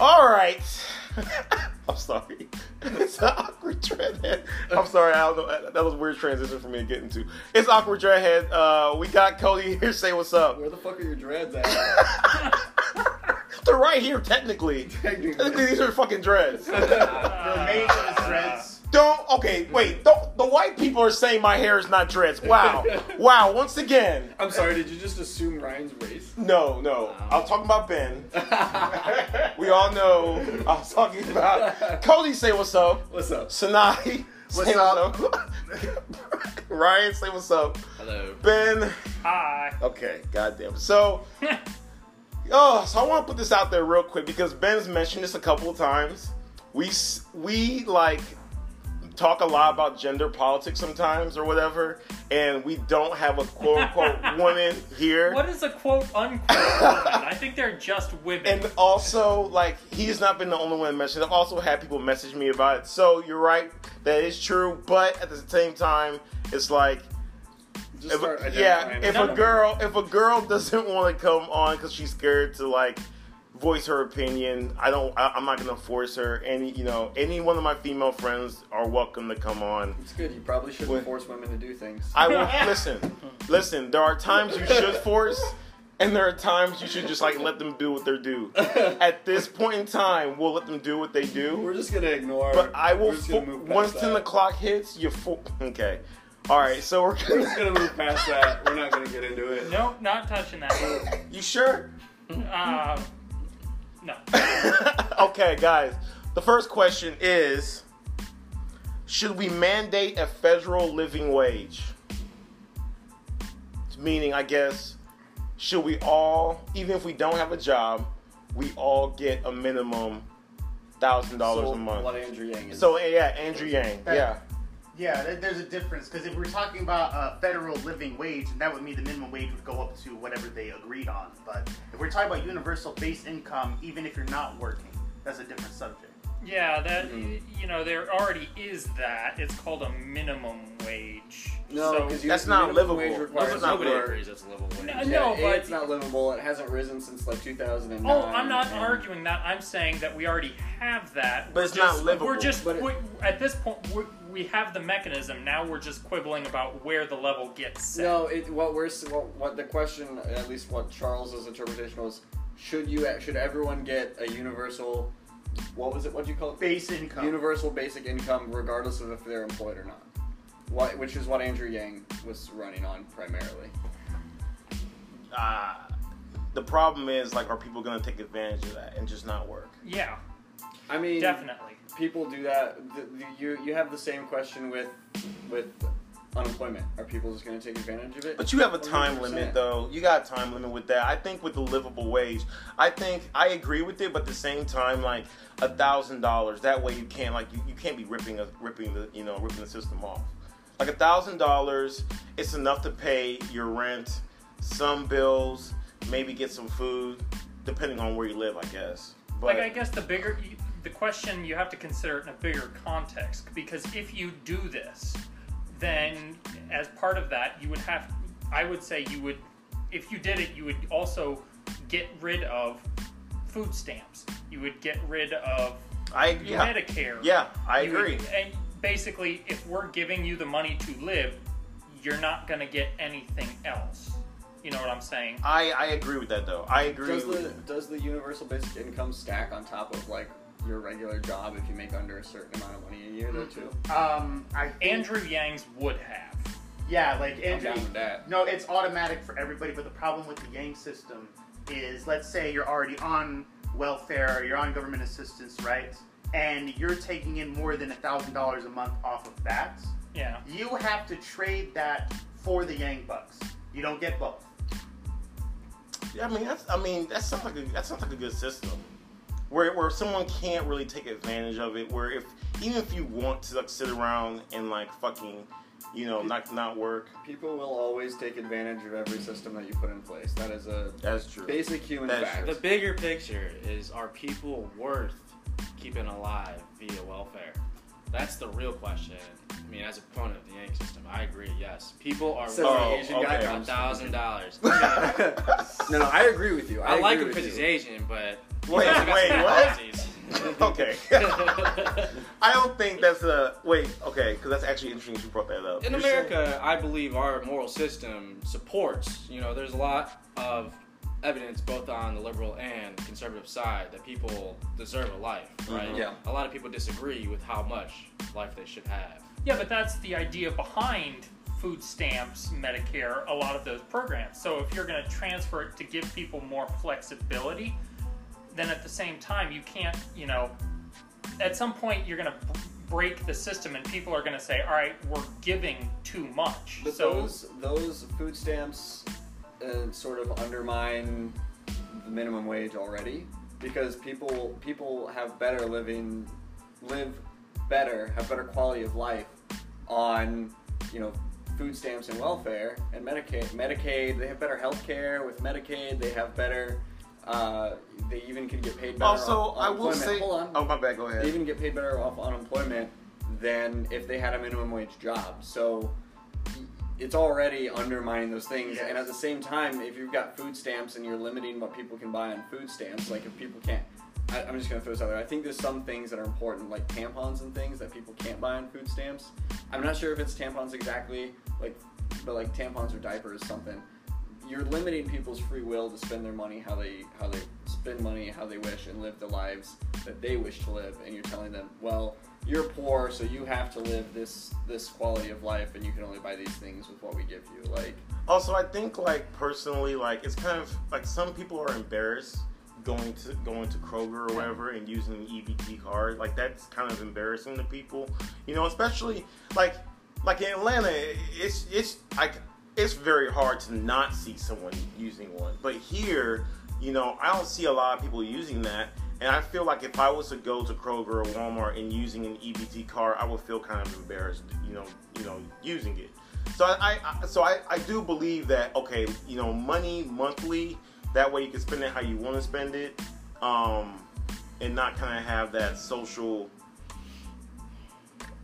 All right. I'm sorry. It's an awkward dreadhead. I'm sorry. I don't know. That was a weird transition for me to get into. It's awkward dreadhead. We got Cody here. Say what's up. Where the fuck are your dreads at? They're right here, technically. Technically, these are fucking dreads. The main one is dreads. The white people are saying my hair is not dreads. Wow. Once again. I'm sorry. Did you just assume Ryan's race? No. Wow. I was talking about Ben. We all know. I was talking about Cody. Say what's up. What's up? Sinai. What's up? Ryan. Say what's up. Hello. Ben. Hi. Okay. Goddamn. So. So I want to put this out there real quick because Ben's mentioned this a couple of times. We like talk a lot about gender politics sometimes or whatever, and we don't have a quote-unquote woman here. What is a quote-unquote woman? I think they're just women. And also, like, he's not been the only one mentioned. I've also had people message me about it. So you're right. That is true. But at the same time, it's like... If a girl doesn't want to come on because she's scared to like voice her opinion, I'm not gonna force her. And any one of my female friends are welcome to come on. It's good. You probably shouldn't force women to do things. I will listen. There are times you should force, and there are times you should just like let them do what they do. At this point in time, we'll let them do what they do. We're just gonna ignore. But I will. Once 10 o'clock hits, okay. All right, so we're just going to move past that. We're not going to get into it. Nope, not touching that one. You sure? No. Okay, guys. The first question is, should we mandate a federal living wage? Meaning, I guess, should we all, even if we don't have a job, we all get a minimum $1,000 a month. What Andrew Yang is. So, yeah, Andrew Yang. Yeah. Yeah, there's a difference, because if we're talking about a federal living wage, and that would mean the minimum wage would go up to whatever they agreed on. But if we're talking about universal base income, even if you're not working, that's a different subject. Yeah, there already is that. It's called a minimum wage. No, because that's not livable. Nobody agrees it's livable wage. No, but it's not livable. It hasn't risen since like 2009. Oh, I'm not arguing that. I'm saying that we already have that. But it's not livable. At this point, we have the mechanism. Now we're just quibbling about where the level gets set. No, what the question, at least what Charles's interpretation was, should everyone get a universal? What was it? What do you call it? Base income. Universal basic income, regardless of if they're employed or not. Which is what Andrew Yang was running on primarily. The problem is, like, are people going to take advantage of that and just not work? Yeah, I mean, definitely. People do that. You have the same question with unemployment. Are people just going to take advantage of it? But you have a time 100%. Limit, though. You got a time limit with that. I think with the livable wage, I agree with it, but at the same time, like $1,000. That way, you can't you can't be ripping the system off. Like $1,000, it's enough to pay your rent, some bills, maybe get some food, depending on where you live, I guess. But I guess the question you have to consider it in a bigger context, because if you do this, then as part of that, if you did it, you would also get rid of food stamps. You would get rid of Medicare. Yeah, I agree. Basically, if we're giving you the money to live, you're not going to get anything else. You know what I'm saying? I agree with that, though. I agree with that. Does the universal basic income stack on top of, like, your regular job if you make under a certain amount of money a year, though, too? Andrew Yang's would have. Yeah, like, Andrew... I'm down with that. No, it's automatic for everybody, but the problem with the Yang system is, let's say you're already on welfare, or you're on government assistance, right? And you're taking in more than $1,000 a month off of that, yeah. You have to trade that for the Yang bucks. You don't get both. Yeah, that sounds like a good system, where someone can't really take advantage of it. Where even if you want to like sit around and like fucking, not work. People will always take advantage of every system that you put in place. That is a true. Basic human fact. The bigger picture is: are people worth keeping alive via welfare? That's the real question. I mean, as a proponent of the Yang system, I agree, yes. People are worth $1,000. No, I agree with you. I like him because he's Asian, but Wait, what? Okay. I don't think that's a... Wait, okay, because that's actually interesting you brought that up. In America, I believe our moral system supports, you know, there's a lot of evidence both on the liberal and conservative side that people deserve a life, right? Mm-hmm. Yeah. A lot of people disagree with how much life they should have. Yeah, but that's the idea behind food stamps, Medicare, a lot of those programs. So if you're going to transfer it to give people more flexibility... then at the same time, you can't, you know, at some point you're going to break the system and people are going to say, all right, we're giving too much. But so those food stamps sort of undermine the minimum wage already because people have better quality of life on, you know, food stamps and welfare and Medicaid, they have better health care. With Medicaid, they have better... they even can get paid better off on unemployment. Also, I will say... Hold on. Oh, my bad. Go ahead. They even get paid better off unemployment than if they had a minimum wage job. So it's already undermining those things. Yes. And at the same time, if you've got food stamps and you're limiting what people can buy on food stamps, like if people can't... I'm just going to throw this out there. I think there's some things that are important, like tampons and things that people can't buy on food stamps. I'm not sure if it's tampons exactly, but tampons or diapers, something. You're limiting people's free will to spend their money how they spend money how they wish and live the lives that they wish to live, and you're telling them, well, you're poor, so you have to live this quality of life, and you can only buy these things with what we give you. Like, also, I think personally, it's kind of some people are embarrassed going to Kroger or whatever and using an EBT card. Like, that's kind of embarrassing to people, you know, especially like in Atlanta, it's like. It's very hard to not see someone using one. But here, you know, I don't see a lot of people using that. And I feel like if I was to go to Kroger or Walmart and using an EBT card, I would feel kind of embarrassed, you know, using it. So I do believe that, okay, you know, money monthly, that way you can spend it how you want to spend it, and not kind of have that social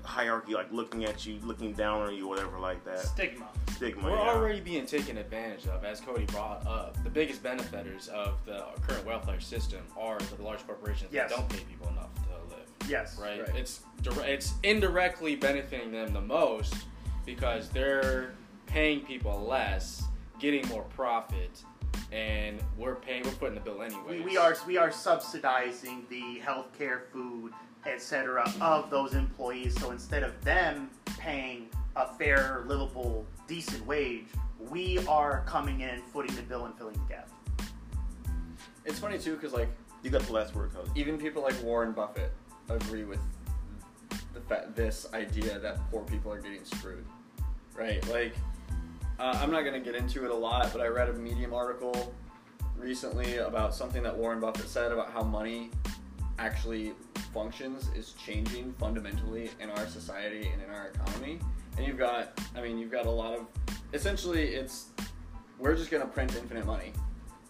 hierarchy, looking at you, looking down on you, whatever like that. Stigma. We're already being taken advantage of, as Cody brought up. The biggest benefactors of the current welfare system are the large corporations that don't pay people enough to live. Yes. Right? It's indirectly benefiting them the most because they're paying people less, getting more profit, and we're putting the bill anyway. We are subsidizing the healthcare, food, etc. of those employees. So instead of them paying a fair, livable, decent wage, we are coming in, footing the bill, and filling the gap. It's funny too, because you got the last word, Cody. Even people like Warren Buffett agree with this idea that poor people are getting screwed, right? I'm not gonna get into it a lot, but I read a Medium article recently about something that Warren Buffett said about how money actually functions is changing fundamentally in our society and in our economy. And you've got a lot of, essentially we're just going to print infinite money.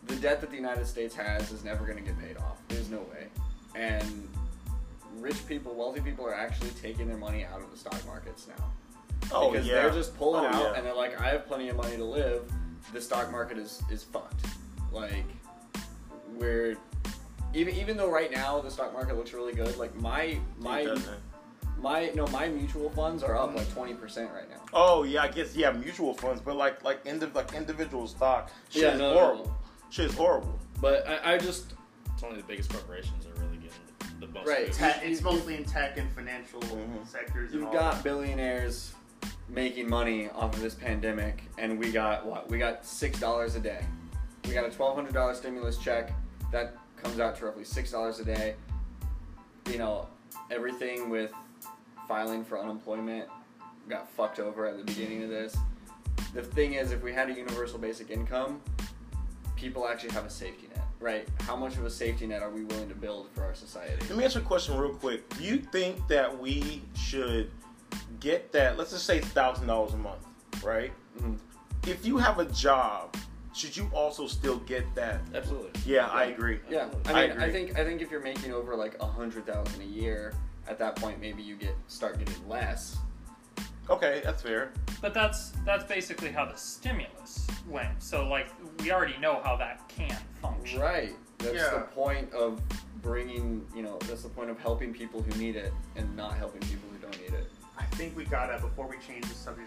The debt that the United States has is never going to get paid off. There's no way. And rich people, wealthy people are actually taking their money out of the stock markets now. Oh, because they're just pulling out and they're like, I have plenty of money to live. The stock market is fucked. We're, even though right now the stock market looks really good, my mutual funds are up 20% right now. Oh yeah, I guess mutual funds, but individual stock horrible. Shit is horrible. But it's only the biggest corporations are really getting the most. Right, it's mostly in tech and financial sectors. You've got billionaires making money off of this pandemic, and we got what? We got $6 a day. We got a $1,200 stimulus check that comes out to roughly $6 a day. You know, everything with filing for unemployment got fucked over at the beginning of this. The thing is, if we had a universal basic income, people actually have a safety net, right? How much of a safety net are we willing to build for our society? Let me ask you a question real quick. Do you think that we should get that, let's just say $1,000 a month, right? Mm-hmm. If you have a job, should you also still get that? Absolutely. Yeah, I agree. Yeah, I think if you're making over $100,000 a year, at that point maybe you start getting less. Okay, that's fair. But that's basically how the stimulus went. So we already know how that can function. Right. That's the point of bringing, you know, that's the point of helping people who need it and not helping people who don't need it. I think we gotta, before we change the subject,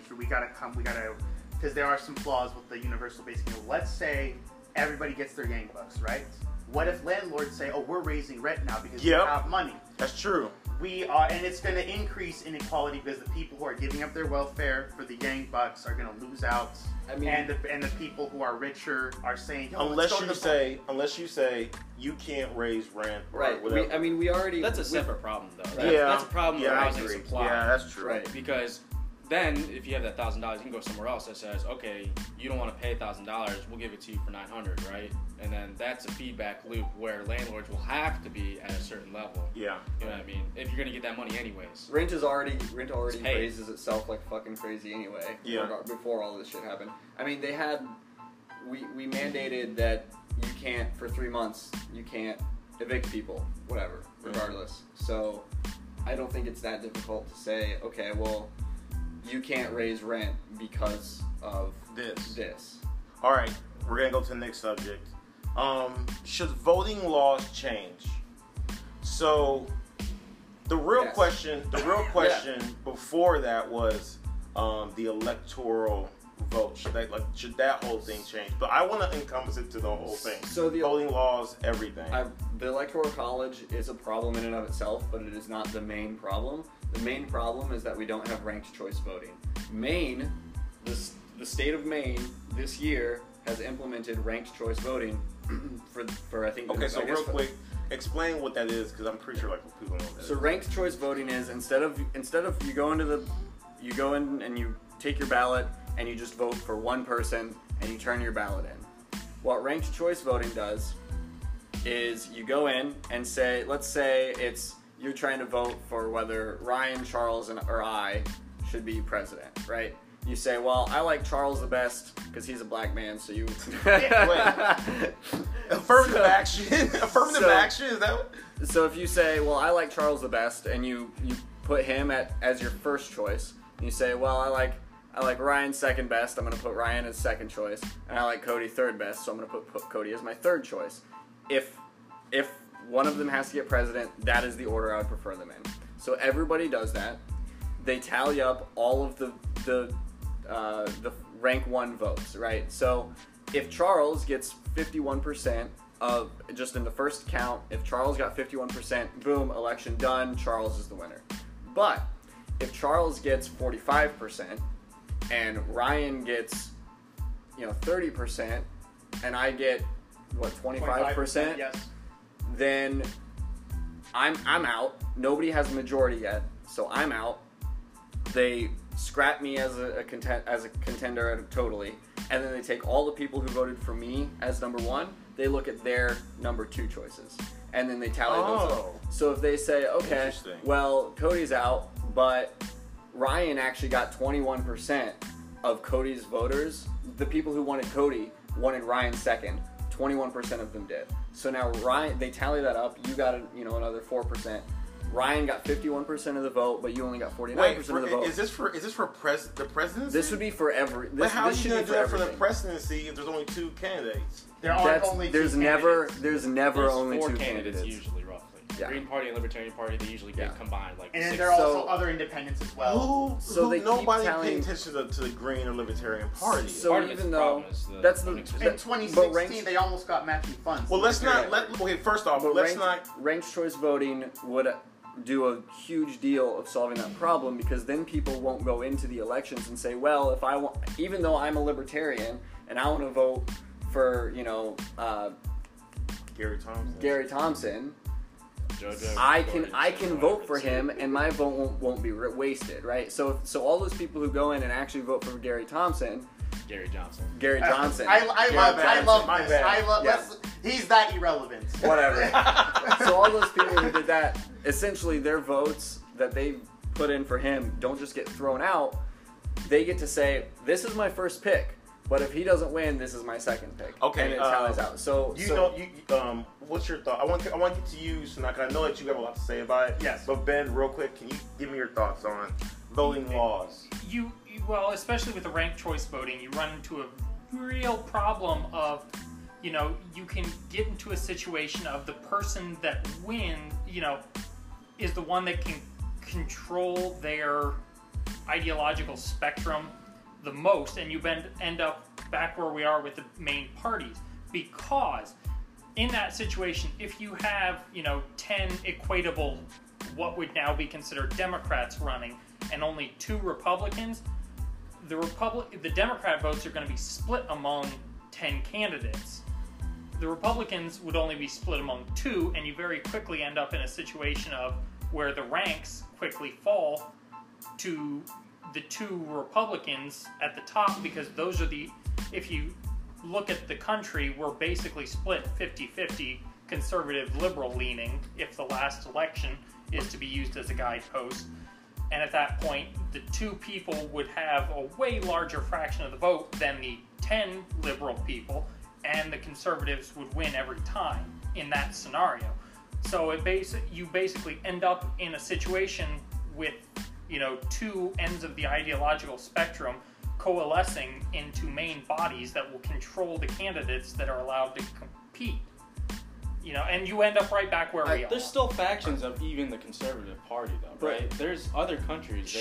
because there are some flaws with the universal basic income. Let's say everybody gets their yang bucks, right? What if landlords say, oh, we're raising rent now because we have money? That's true. We are, and it's going to increase inequality because the people who are giving up their welfare for the yang bucks are going to lose out. I mean, and the people who are richer are saying, oh, unless you say you can't raise rent, or right? Whatever. We already that's a separate problem though. Right? Yeah, that's a problem with housing supply. Yeah, that's true. Right, because then if you have that $1,000, you can go somewhere else that says, okay, you don't want to pay $1,000, we'll give it to you for $900, right? And then that's a feedback loop where landlords will have to be at a certain level. Yeah. You know what I mean? If you're going to get that money anyways. Rent already raises itself like fucking crazy anyway. Yeah. Before all this shit happened. I mean, they had... We mandated that you can't, for 3 months, you can't evict people, whatever, regardless. Mm-hmm. So I don't think it's that difficult to say, okay, well, you can't raise rent because of this. All right. We're going to go to the next subject. Should voting laws change? So the real question before that was the electoral vote. Should that whole thing change? But I want to encompass it to the whole thing. So the voting laws, everything. The Electoral College is a problem in and of itself, but it is not the main problem. The main problem is that we don't have ranked choice voting. Maine, the state of Maine, this year has implemented ranked choice voting for I think... Okay, so real quick, explain what that is, because I'm pretty sure like people know that. So ranked choice voting is instead of you go in and you take your ballot and you just vote for one person and you turn your ballot in. What ranked choice voting does is you go in and say, let's say it's you're trying to vote for whether Ryan, Charles, or I should be president, right? You say, well, I like Charles the best because he's a black man, so you... Affirmative action? Is that what... So if you say, well, I like Charles the best, and you put him as your first choice, and you say, well, I like Ryan second best, I'm going to put Ryan as second choice, and I like Cody third best, so I'm going to put Cody as my third choice. If one of them has to get president, that is the order I would prefer them in. So everybody does that. They tally up all of the rank one votes, right? So if Charles gets 51% of, just in the first count, if Charles got 51%, boom, election done, Charles is the winner. But if Charles gets 45% and Ryan gets, 30% and I get, 25%? Yes. Then I'm out. Nobody has a majority yet, so I'm out. They scrap me as a contender totally, and then they take all the people who voted for me as number one. They look at their number two choices, and then they tally those up. So if they say, okay, well, Cody's out, but Ryan actually got 21% of Cody's voters. The people who wanted Cody wanted Ryan second. 21% of them did. So now Ryan, they tally that up. You got another 4%. Ryan got 51% of the vote, but you only got 49% of the vote. Is this for the presidency? This would be for every. But how should you do that for the presidency if there's only two candidates? There's never only two candidates. Usually, roughly. Yeah. Green Party and Libertarian Party, they usually get combined like. And then there are also other independents as well. Nobody paid attention to the Green or Libertarian Party. So even though that's the in 2016 they almost got matching funds. Well, ranked choice voting would do a huge deal of solving that problem, because then people won't go into the elections and say, well, if I want, even though I'm a libertarian and I want to vote for, Gary Thompson, I can vote for him and my vote won't be wasted, right? So all those people who go in and actually vote for Gary Johnson. He's that irrelevant. Whatever. So all those people who did that, essentially their votes that they put in for him don't just get thrown out. They get to say, this is my first pick, but if he doesn't win, this is my second pick. Okay. And it tallies out. So, what's your thought? I want to get to you, Sanaa, because I know that you have a lot to say about it. Yes. But Ben, real quick, can you give me your thoughts on voting laws? Well, especially with the ranked choice voting, you run into a real problem of you know, you can get into a situation of the person that wins, you know, is the one that can control their ideological spectrum the most, and you end up back where we are with the main parties. Because in that situation, if you have, you know, 10 equatable, what would now be considered Democrats running, and only 2 Republicans, the Democrat votes are going to be split among 10 candidates. The Republicans would only be split among 2, and you very quickly end up in a situation of where the ranks quickly fall to the 2 Republicans at the top, because those are the, if you look at the country, we're basically split 50-50 conservative liberal leaning if the last election is to be used as a guidepost. And at that point, the 2 people would have a way larger fraction of the vote than the 10 liberal people, and the conservatives would win every time in that scenario. So you basically end up in a situation with, you know, 2 ends of the ideological spectrum coalescing into main bodies that will control the candidates that are allowed to compete. You know, and you end up right back where we are. There's still factions of even the conservative party, though, right? There's other countries.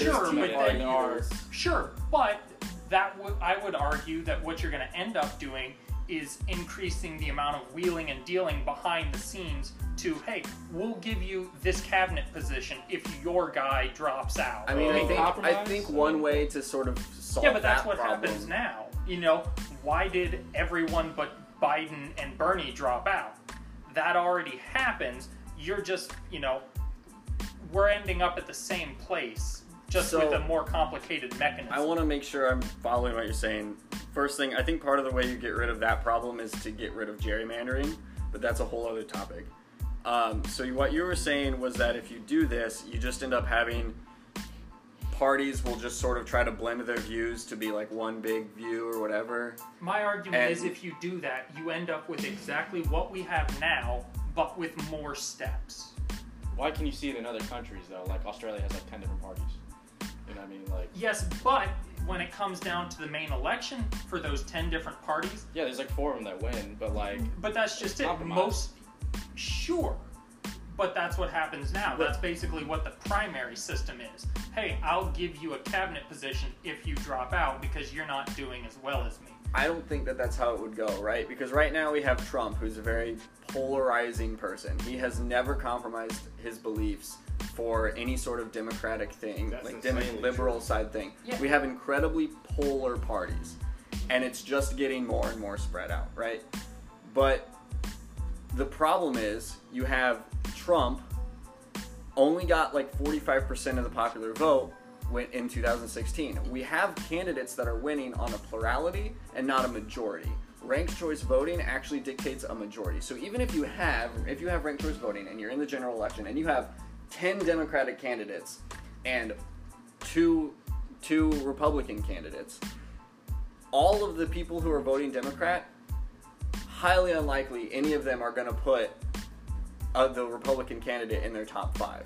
But that I would argue that what you're going to end up doing is increasing the amount of wheeling and dealing behind the scenes to, hey, we'll give you this cabinet position if your guy drops out. I mean, I think one way to sort of solve that problem. Yeah, but that's what happens now. You know, why did everyone but Biden and Bernie drop out? That already happens. You're just, you know, we're ending up at the same place, just with a more complicated mechanism. I want to make sure I'm following what you're saying. First thing, I think part of the way you get rid of that problem is to get rid of gerrymandering, but that's a whole other topic. What you were saying was that if you do this, you just end up having parties will just sort of try to blend their views to be like one big view or whatever. My argument is if you do that, you end up with exactly what we have now, but with more steps. Why can you see it in other countries, though? Like, Australia has like 10 different parties. You know what I mean? Like, yes, but when it comes down to the main election for those 10 different parties... Yeah, there's like 4 of them that win, but like... But that's just it. Compromise. Sure. But that's what happens now. That's basically what the primary system is. Hey, I'll give you a cabinet position if you drop out because you're not doing as well as me. I don't think that that's how it would go, right? Because right now we have Trump, who's a very polarizing person. He has never compromised his beliefs for any sort of democratic thing, that's like liberal side thing. Yeah. We have incredibly polar parties, and it's just getting more and more spread out, right? But the problem is you have... Trump only got like 45% of the popular vote in 2016. We have candidates that are winning on a plurality and not a majority. Ranked choice voting actually dictates a majority. So even if you have ranked choice voting and you're in the general election and you have 10 Democratic candidates and two Republican candidates, all of the people who are voting Democrat, highly unlikely any of them are going to put the Republican candidate in their top 5.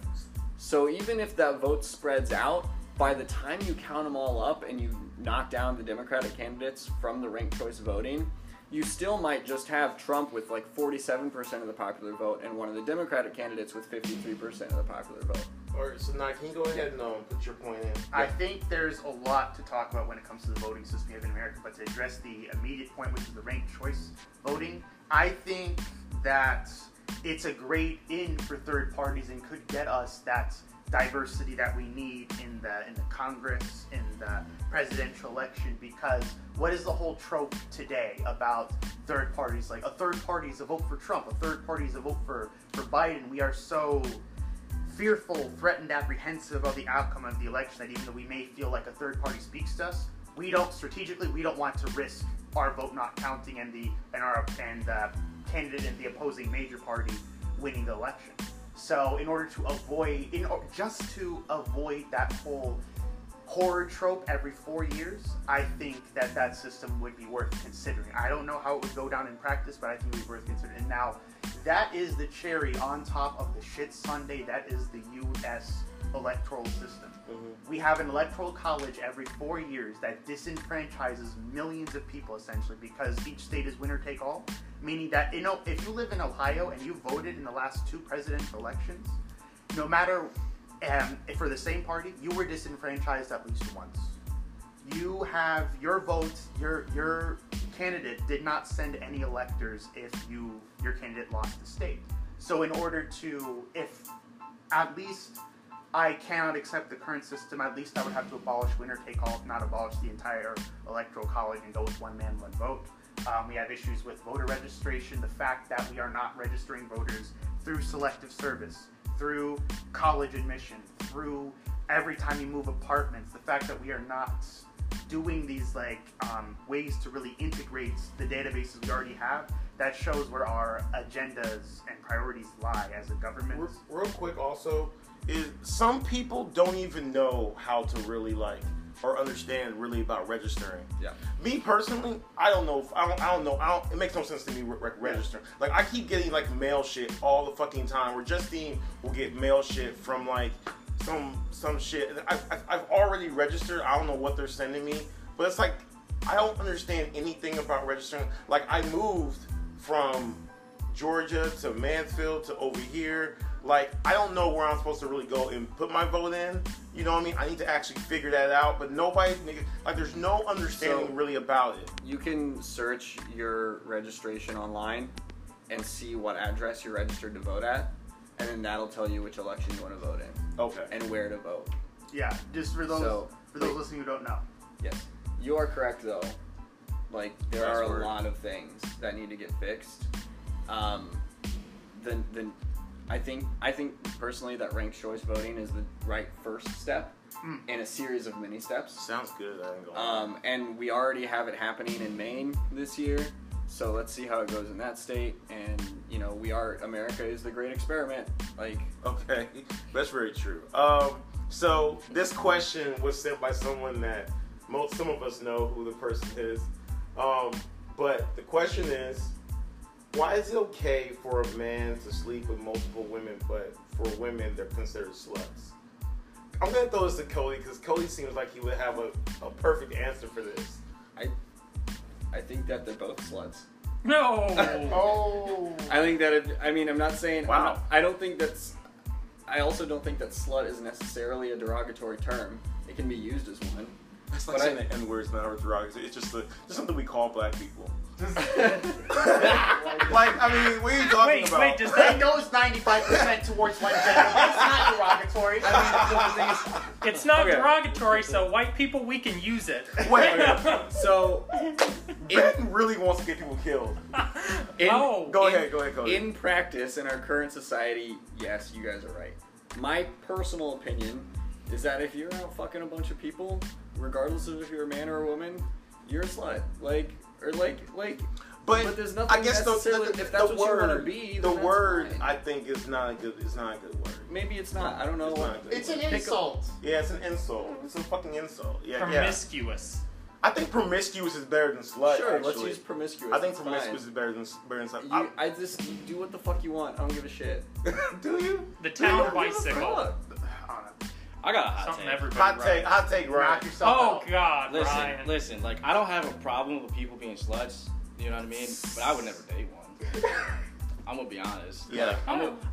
So even if that vote spreads out, by the time you count them all up and you knock down the Democratic candidates from the ranked choice voting, you still might just have Trump with like 47% of the popular vote and one of the Democratic candidates with 53% of the popular vote. Or so now, can you go ahead and put your point in? Yeah. I think there's a lot to talk about when it comes to the voting system here in America, but to address the immediate point, which is the ranked choice voting, I think that it's a great in for third parties and could get us that diversity that we need in the Congress, in the presidential election, because what is the whole trope today about third parties? Like, a third party is a vote for Trump, a third party is a vote for Biden. We are so fearful, threatened, apprehensive of the outcome of the election that even though we may feel like a third party speaks to us, we don't want to risk our vote not counting and our candidate in the opposing major party winning the election. So in order to avoid that whole horror trope every 4 years, I think that system would be worth considering. I don't know how it would go down in practice, but I think it would be worth considering. And now, that is the cherry on top of the shit sundae. That is the U.S. electoral system. Mm-hmm. We have an electoral college every 4 years that disenfranchises millions of people, essentially, because each state is winner take all. Meaning that, you know, if you live in Ohio and you voted in the last two presidential elections, no matter if for the same party, you were disenfranchised at least once. You have your votes, your candidate did not send any electors if your candidate lost the state. So in order to, if at least I cannot accept the current system, at least I would have to abolish winner take all, if not abolish the entire electoral college and go with one man, one vote. We have issues with voter registration, the fact that we are not registering voters through selective service, through college admission, through every time you move apartments, the fact that we are not doing these ways to really integrate the databases we already have, that shows where our agendas and priorities lie as a government. Real quick also, is some people don't even know how to really or understand really about registering. Yeah. Me personally, I don't know. It makes no sense to me registering. Yeah. I keep getting mail shit all the fucking time. Where Justine will get mail shit from some shit. I've already registered. I don't know what they're sending me, but it's I don't understand anything about registering. I moved from Georgia to Mansfield to over here. I don't know where I'm supposed to really go and put my vote in. You know what I mean? I need to actually figure that out. But nobody, there's no understanding really about it. You can search your registration online and see what address you're registered to vote at. And then that'll tell you which election you want to vote in. Okay. And where to vote. Yeah, just for those listening who don't know. Yes. You are correct, though. There are a lot of things that need to get fixed. I think personally that ranked choice voting is the right first step in a series of mini steps. Sounds good. I ain't going and we already have it happening in Maine this year, so let's see how it goes in that state. And America is the great experiment. Okay, that's very true. So this question was sent by someone that some of us know who the person is, but the question is, why is it okay for a man to sleep with multiple women, but for women, they're considered sluts? I'm going to throw this to Cody, because Cody seems like he would have a perfect answer for this. I think that they're both sluts. No! Oh! I think that, I'm not saying... Wow. I also don't think that slut is necessarily a derogatory term. It can be used as one. It's not saying the N-word is not a derogatory. It's just something we call black people. What are you talking about? Wait, does that nose 95% towards white people? That's not derogatory. It's not derogatory, so white people, we can use it. So... Britain really wants to get people killed. Go ahead, Cody. In practice, in our current society, yes, you guys are right. My personal opinion is that if you're out fucking a bunch of people, regardless of if you're a man or a woman, you're a slut. But there's nothing I guess necessarily. If that's what you want to be, then the word fine. I think is not a good word. Maybe it's not. I don't know. It's an insult. Yeah, it's an insult. It's a fucking insult. Yeah, promiscuous. Yeah. I think promiscuous is better than slut. Sure, actually. Let's use promiscuous. I think promiscuous is better than slut. You do what the fuck you want. I don't give a shit. Do you? The town bicycle. I got a hot take. Hot take, Ryan. Oh, God, Ryan. Listen, I don't have a problem with people being sluts. You know what I mean? But I would never date one. I'm going to be honest. Yeah.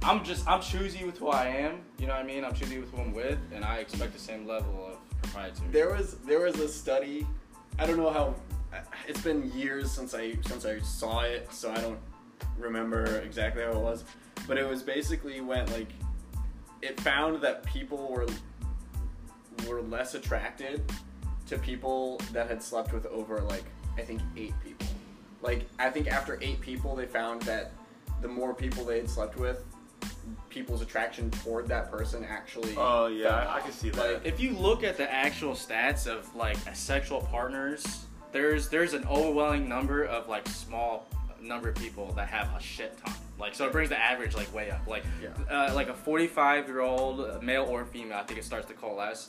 I'm choosy with who I am. You know what I mean? I'm choosy with who I'm with. And I expect the same level of propriety. There was a study. I don't know how. It's been years since I saw it. So I don't remember exactly how it was. But it was basically it found that people were less attracted to people that had slept with over I think 8 people. I think after 8 people they found that the more people they had slept with, people's attraction toward that person actually. Oh yeah, I can see that. If you look at the actual stats of sexual partners, there's an overwhelming number of small number of people that have a shit ton. So it brings the average way up. A 45-year-old male or female, I think it starts to coalesce.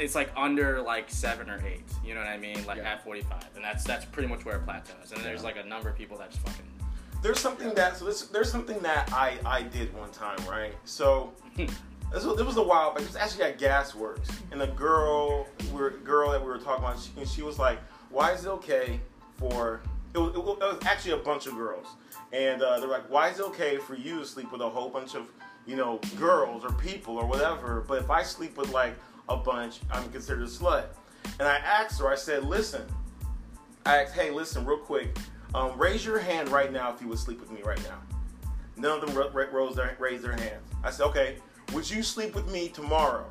It's under 7 or 8. You know what I mean? At 45, and that's pretty much where it plateaus. And there's a number of people that just fucking. There's something that I did one time, right? So It was a while back. It was actually at Gasworks, and the girl that we were talking about, she was like, "Why is it okay for?" It was actually a bunch of girls, and they're like, "Why is it okay for you to sleep with a whole bunch of, you know, girls or people or whatever? But if I sleep with like a bunch, I'm considered a slut." And I asked her. I said, "Hey, listen, real quick, raise your hand right now if you would sleep with me right now." None of them raised their hands. I said, "Okay, would you sleep with me tomorrow?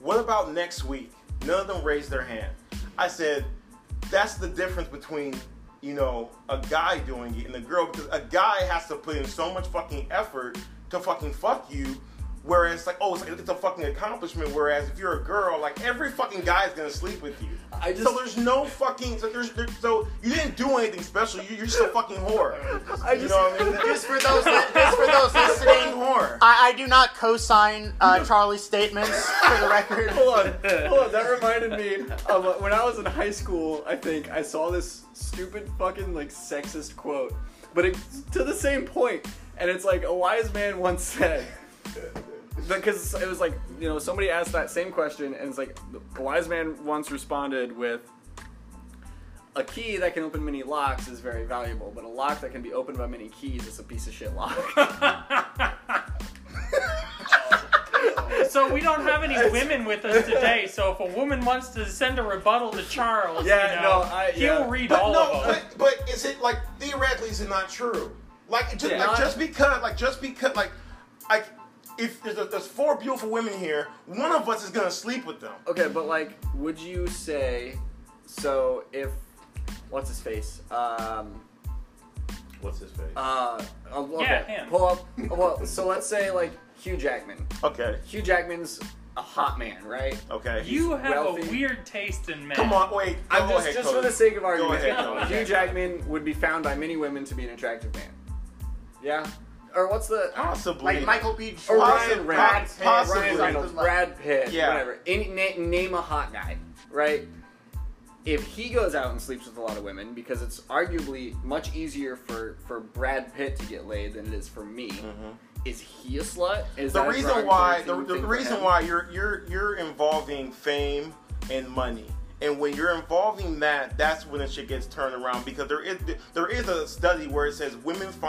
What about next week?" None of them raised their hand. I said, that's the difference between, you know, a guy doing it and a girl, because a guy has to put in so much fucking effort to fucking fuck you, whereas like, oh, it's a fucking accomplishment, whereas if you're a girl, like, every fucking guy is gonna sleep with you. So there's no fucking, so you didn't do anything special, you're just a fucking whore. You know what I mean? Just for those listening, whore. I do not co-sign Charlie's statements, for the record. Hold on, that reminded me of when I was in high school, I think, I saw this stupid fucking, like, sexist quote, but it's to the same point, and it's like, a wise man once said, because it was like, you know, somebody asked that same question, and it's like, a wise man once responded with, a key that can open many locks is very valuable, but a lock that can be opened by many keys is a piece of shit lock. So we don't have any women with us today, so if a woman wants to send a rebuttal to Charles, yeah, you know, he'll read but all no, of them. But is it, like, theoretically, is it not true? Like, just because if there's four beautiful women here, one of us is gonna sleep with them. Okay, but like, would you say, so if, what's his face? What's his face? Okay, yeah, him. Pull up. Well, so let's say like Hugh Jackman. Okay. Hugh Jackman's a hot man, right? Okay. You have wealthy. A weird taste in men. Come on, wait. I'm just for the sake of argument. Hugh Jackman would be found by many women to be an attractive man. Yeah. Or what's the... Possibly. Like Michael B. Jordan. Or Ryan Reynolds. Possibly. Ryan Reynolds, Brad Pitt, yeah. Whatever. Name a hot guy, right? If he goes out and sleeps with a lot of women, because it's arguably much easier for Brad Pitt to get laid than it is for me, is he a slut? Is the reason why you're involving fame and money. And when you're involving that, that's when the shit gets turned around, because there is a study where it says men with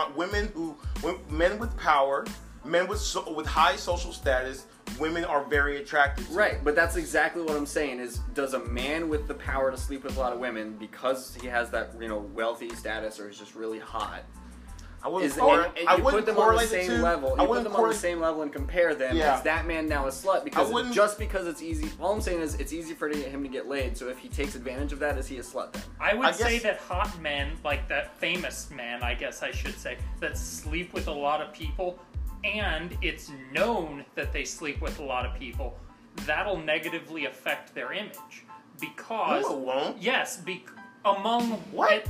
power, men with high social status, women are very attracted to. Right, but that's exactly what I'm saying is, does a man with the power to sleep with a lot of women because he has that, you know, wealthy status or is just really hot? I wouldn't put them on the same level and compare them. Yeah. Is that man now a slut? Because just because it's easy, all I'm saying is it's easy for him to get laid. So if he takes advantage of that, is he a slut then? I would say that hot men, like that famous man, I guess I should say, that sleep with a lot of people, and it's known that they sleep with a lot of people, that'll negatively affect their image because no, it won't. Yes, because. Among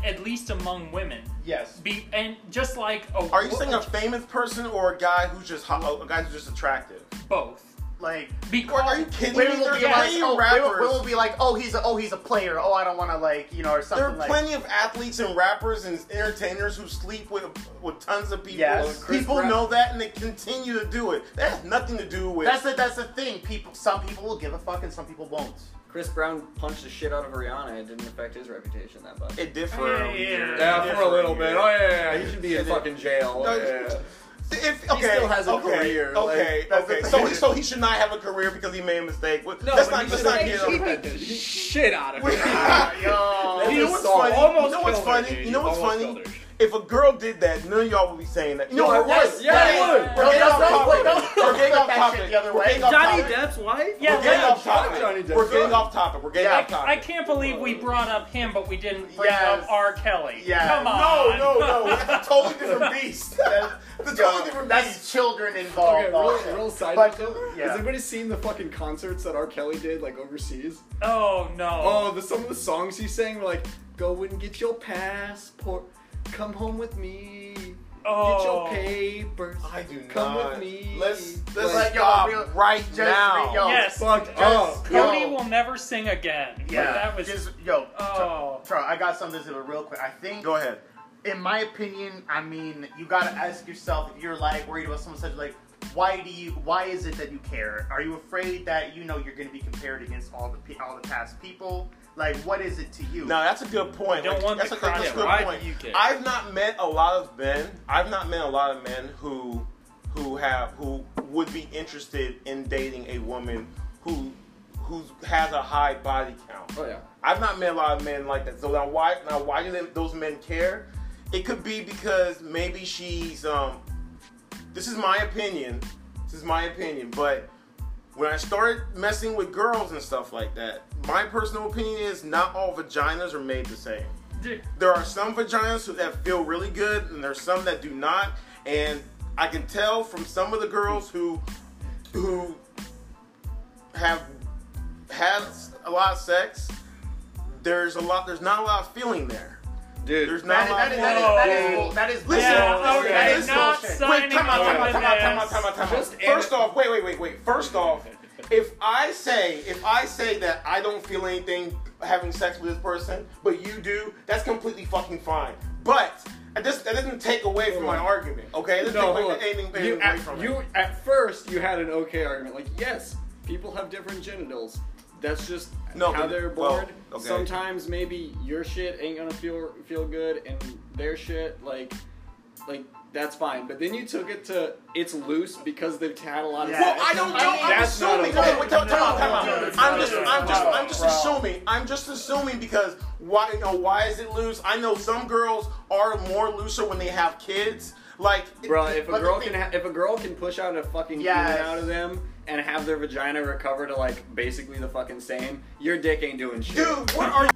at least among women, yes. And just like are you saying a famous person or a guy who's just hot, a guy who's just attractive? Both. Like, because are you kidding me? Will be like, he's a player. Oh, I don't want to, like, you know, or something. There are plenty of athletes and rappers and entertainers who sleep with tons of people. Yes. People know that and they continue to do it. That has nothing to do with. That's the thing. People. Some people will give a fuck and some people won't. Chris Brown punched the shit out of Rihanna. It didn't affect his reputation that much. It did for a year. Yeah, for a little bit. Oh, yeah. He should be in fucking jail. No, yeah. He still has a career. Okay. So he should not have a career because he made a mistake. Let's not get shit out of it. You know what's funny? If a girl did that, none of y'all would be saying that. No, it would. Yeah, it would. We're getting off topic. Johnny Depp's wife? We're getting off topic. I can't believe we brought up him, but we didn't bring up R. Kelly. Yeah. Come on. No. That's a totally different beast. That's children involved. Okay, real side note. Has anybody seen the fucking concerts that R. Kelly did, like, overseas? Oh, no. Oh, some of the songs he sang were like, go and get your passport. Come home with me. Get your papers. Come with me. Let's stop right now. Yes. Cody will never sing again. Yeah. Like, that was Charles, I got something to do real quick. I think. Go ahead. In my opinion, I mean, you gotta ask yourself if you're like worried about someone such like Why is it that you care? Are you afraid that you know you're going to be compared against all the past people? Like, what is it to you? No, that's a good point. You don't want that's the a good point. You care? I've not met a lot of men who would be interested in dating a woman who has a high body count. Oh yeah. I've not met a lot of men like that. So now why do those men care? It could be because maybe she's This is my opinion, but when I started messing with girls and stuff like that, my personal opinion is not all vaginas are made the same. There are some vaginas that feel really good, and there's some that do not. And I can tell from some of the girls who have had a lot of sex, there's not a lot of feeling there. Dude, there's not that is listen. Wait, time out. First off, wait. First off, if I say that I don't feel anything having sex with this person, but you do, that's completely fucking fine. But that doesn't take away from my argument, okay? It doesn't take anything away from it. At first, you had an okay argument, like yes, people have different genitals. That's just how they're born. Well, okay. Sometimes maybe your shit ain't gonna feel good, and their shit like that's fine. But then you took it to it's loose because they've had a lot of. Yeah. Well, I don't know. I'm assuming. Time out. I'm just assuming. I'm just assuming because why is it loose? I know some girls are more looser when they have kids. Like, bro, if a girl can push out a fucking demon out of them. And have their vagina recover to like basically the fucking same. Your dick ain't doing shit. Dude, what are you?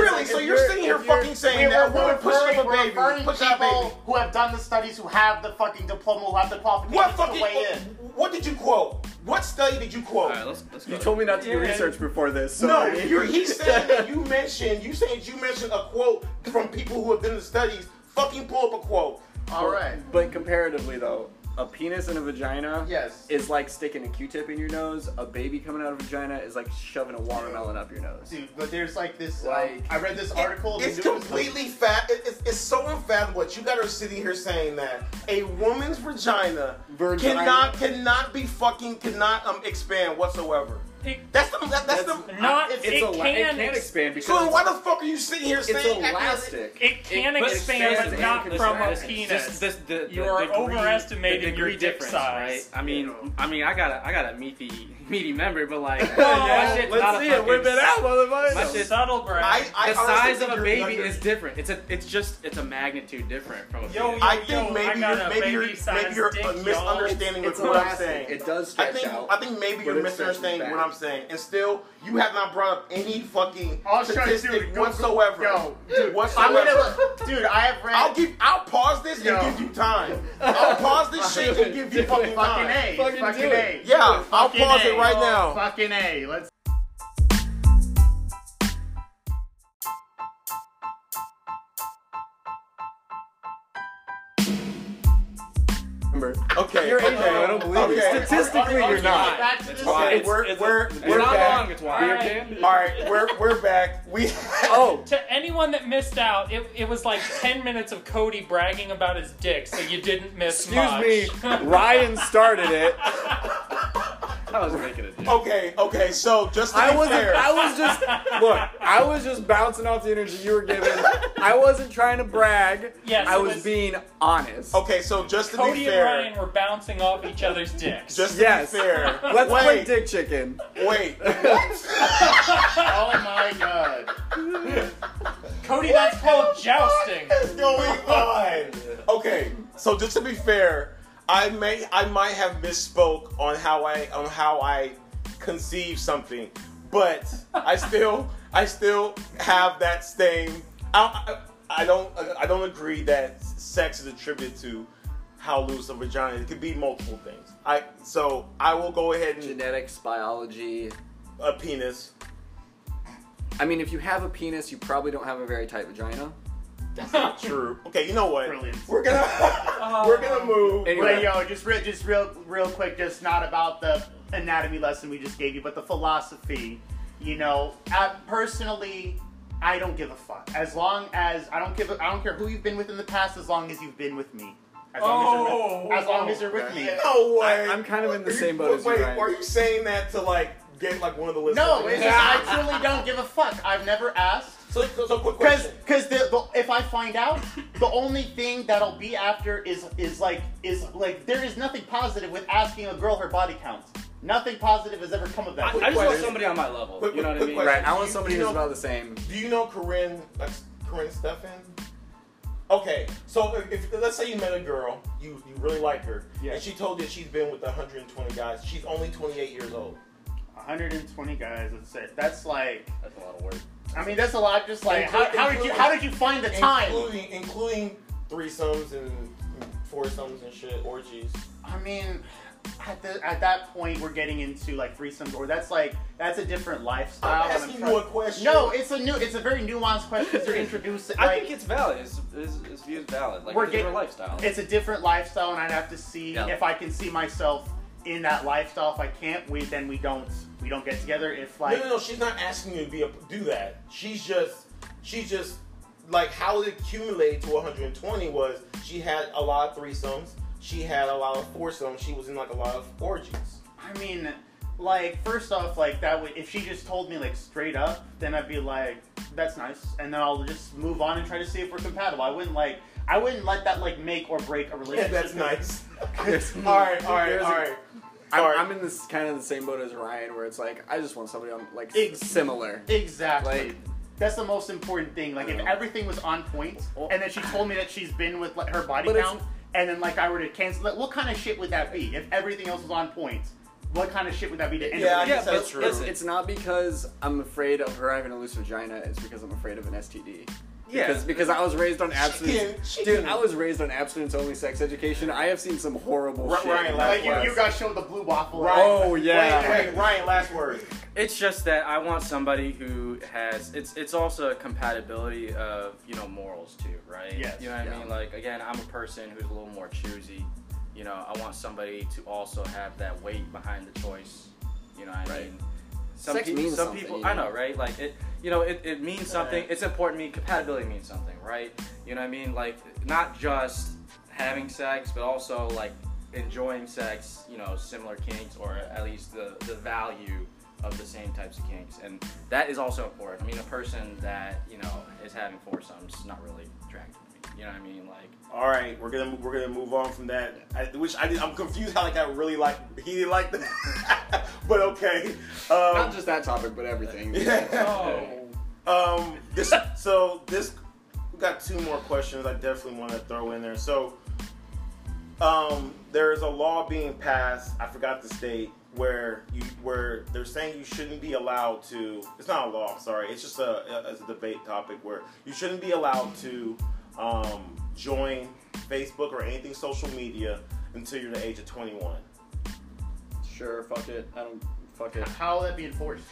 Really? So you're sitting here fucking saying that we're pushing up a baby? We're pushing people who have done the studies, who have the fucking diploma, who have the qualifications to weigh in. What did you quote? What study did you quote? All right, let's go. You told me not to do research before this. So no, he said that you mentioned a quote from people who have done the studies. Fucking pull up a quote. All right. But comparatively though. A penis and a vagina is like sticking a Q-tip in your nose. A baby coming out of a vagina is like shoving a watermelon up your nose. Dude, but there's like this. Like, I read this article. It's completely it's so unfathomable. You guys are sitting here saying that a woman's vagina. cannot expand whatsoever. It can't expand because so why the fuck are you sitting here saying it's elastic? It can expand, but not from a penis. You are overestimating your dick size. Right? I mean, I got a meaty member, but like, let's see it. Whip it out, motherfucker. Subtle, bro. The size of a baby is different. It's a magnitude different from a penis. I think maybe you're misunderstanding what I'm saying. It does stretch out. I think maybe you're misunderstanding what I'm saying, and still you have not brought up any fucking statistic whatsoever. Dude, I have read. I'll pause this and give you time. I'll pause this shit and give you fucking time. Fucking A. Yeah, I'll pause it right now. Fucking A. Let's. Okay. You're I don't believe it. Statistically, you're not. We're not back. Wrong. It's why. All right, we're back. To anyone that missed out, it was like 10 minutes of Cody bragging about his dick, so you didn't miss much. Excuse me. Ryan started it. I was making a joke. Okay. So just to be fair, I was just bouncing off the energy you were giving. I wasn't trying to brag. Yes, I was being honest. Okay, so just to be fair, Cody and Ryan were bouncing off each other's dicks. Just to be fair, let's play Dick Chicken. Wait. What? Oh my God. Cody, that's called jousting. What is going on? Okay, so just to be fair. I might have misspoke on how I conceive something, but I still have that same. I don't agree that sex is attributed to how loose a vagina. It could be multiple things. I will go ahead and genetics, biology, a penis. I mean, if you have a penis, you probably don't have a very tight vagina. That's not true. Okay, you know what? Brilliant. We're gonna move. Anyway. Wait, yo, just real quick, just not about the anatomy lesson we just gave you, but the philosophy. You know, personally, I don't give a fuck. As long as I don't care who you've been with in the past, as long as you've been with me. As long as you're with me. No way. I'm kind of in the same boat as you, Ryan. Are you saying that to like get like one of the listeners? No, it's just I truly don't give a fuck. I've never asked. So quick question. Because if I find out, the only thing that'll be after is like there is nothing positive with asking a girl her body count. Nothing positive has ever come of that. I just want somebody on my level. You know what I mean? Right. I want somebody who's about the same. Do you know Corinne Steffen? Okay, so if let's say you met a girl, you really like her, yeah, and she told you she's been with 120 guys. She's only 28 years old. 120 guys, let's say. That's a lot of work. I mean, that's a lot. Just like how did you find the time? Including threesomes and foursomes and shit, orgies. I mean, at that point, we're getting into like threesomes, or that's a different lifestyle. I'm asking you a question. No, it's a very nuanced question. You're introducing. I think it's valid. It's viewed valid. Like it's a different lifestyle. It's a different lifestyle, and I'd have to see if I can see myself in that lifestyle. If I can't, we don't get together. If like no, she's not asking you to do that. She's just like how it accumulated to 120 was she had a lot of threesomes. She had a lot of foursomes. She was in, like, a lot of orgies. I mean, like, first off, like, that would... If she just told me, like, straight up, then I'd be like, that's nice. And then I'll just move on and try to see if we're compatible. I wouldn't let that, like, make or break a relationship. Yeah, that's nice. All right. I'm in this kind of the same boat as Ryan, where it's like, I just want somebody on, like, similar. Exactly. Like, that's the most important thing. Like, if everything was on point, and then she told me that she's been with, like, her body count... And then, like, I were to cancel it. What kind of shit would that be? If everything else was on point, what kind of shit would that be to end up? Yeah, that's true. It's not because I'm afraid of her having a loose vagina. It's because I'm afraid of an STD. Yeah. Because I was raised on abstinence. Dude, I was raised on abstinence-only sex education. I have seen some horrible shit. Ryan, like you guys showed the blue waffle. Oh, yeah. Wait, Ryan, last word. It's just that I want somebody who has... It's also a compatibility of, you know, morals, too, right? Yes. You know what I mean? Like, again, I'm a person who's a little more choosy. You know, I want somebody to also have that weight behind the choice. You know what I mean? Sex means some something, people, you know? I know, right? Like, it means something. It's important to me. Compatibility means something, right? You know what I mean? Like, not just having sex, but also, like, enjoying sex, you know, similar kinks, or at least the value of the same types of kinks. And that is also important. I mean, a person that, you know, is having foursomes is not really attractive to me. You know what I mean? Like... All right, we're gonna move on from that. I'm confused how like I really he didn't like that, but okay. Not just that topic, but everything. Yeah. Oh. We got two more questions I definitely want to throw in there. So, there is a law being passed. I forgot the state where they're saying you shouldn't be allowed to. It's not a law. I'm sorry. It's just a debate topic where you shouldn't be allowed to. Join Facebook or anything social media until you're the age of 21. Sure, fuck it. Fuck it. How will that be enforced?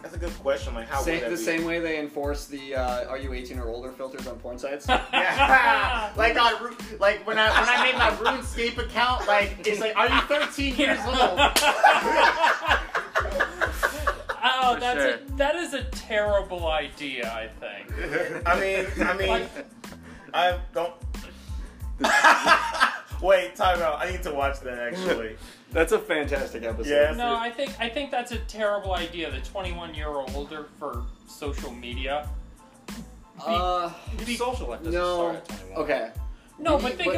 That's a good question. Like, how would that be? The same way they enforce the "Are you 18 or older" filters on porn sites. Yeah. like when I made my RuneScape account, like it's like, "Are you 13 years old?" Oh, that is a terrible idea, I think. I mean, like, I don't... Wait, time out. I need to watch that, actually. That's a fantastic episode. Yes. No, I think that's a terrible idea, the 21-year-old older for social media. Social life doesn't start at 21. Okay. No, but think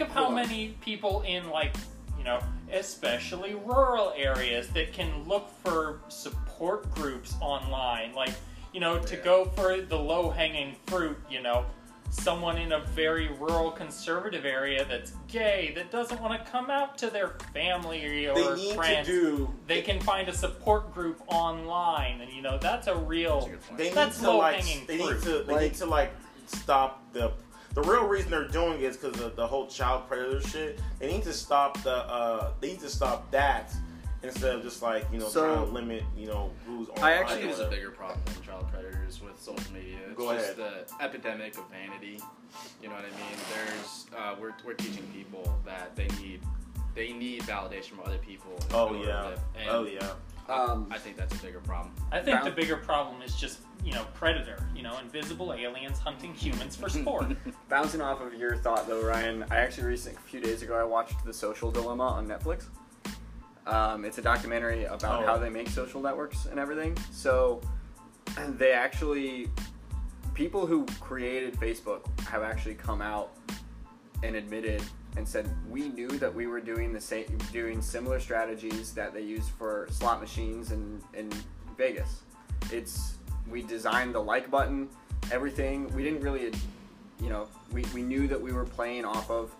of how many people in, like, you know, especially rural areas that can look for support groups online, like, you know, to go for the low-hanging fruit, you know, someone in a very rural conservative area that's gay, that doesn't want to come out to their family or friends. They can find a support group online, and, you know, that's a real, that's low-hanging fruit. They need to stop the... The real reason they're doing it is because of the whole child predator shit. They need to stop stop that instead of just, like, you know, trying to limit, you know, who's on. I actually think there's a bigger problem than child predators with social media. It's just the epidemic of vanity. You know what I mean? There's we're teaching people that they need validation from other people. I think that's a bigger problem. I think the bigger problem is just predator, invisible aliens hunting humans for sport. Bouncing off of your thought though, Ryan, I actually recently, a few days ago, I watched The Social Dilemma on Netflix. It's a documentary about how they make social networks and everything. So they actually, people who created Facebook have actually come out and admitted and said, we knew that we were doing the same, doing similar strategies that they use for slot machines in Vegas. We designed the like button, everything. We didn't really, we knew that we were playing off of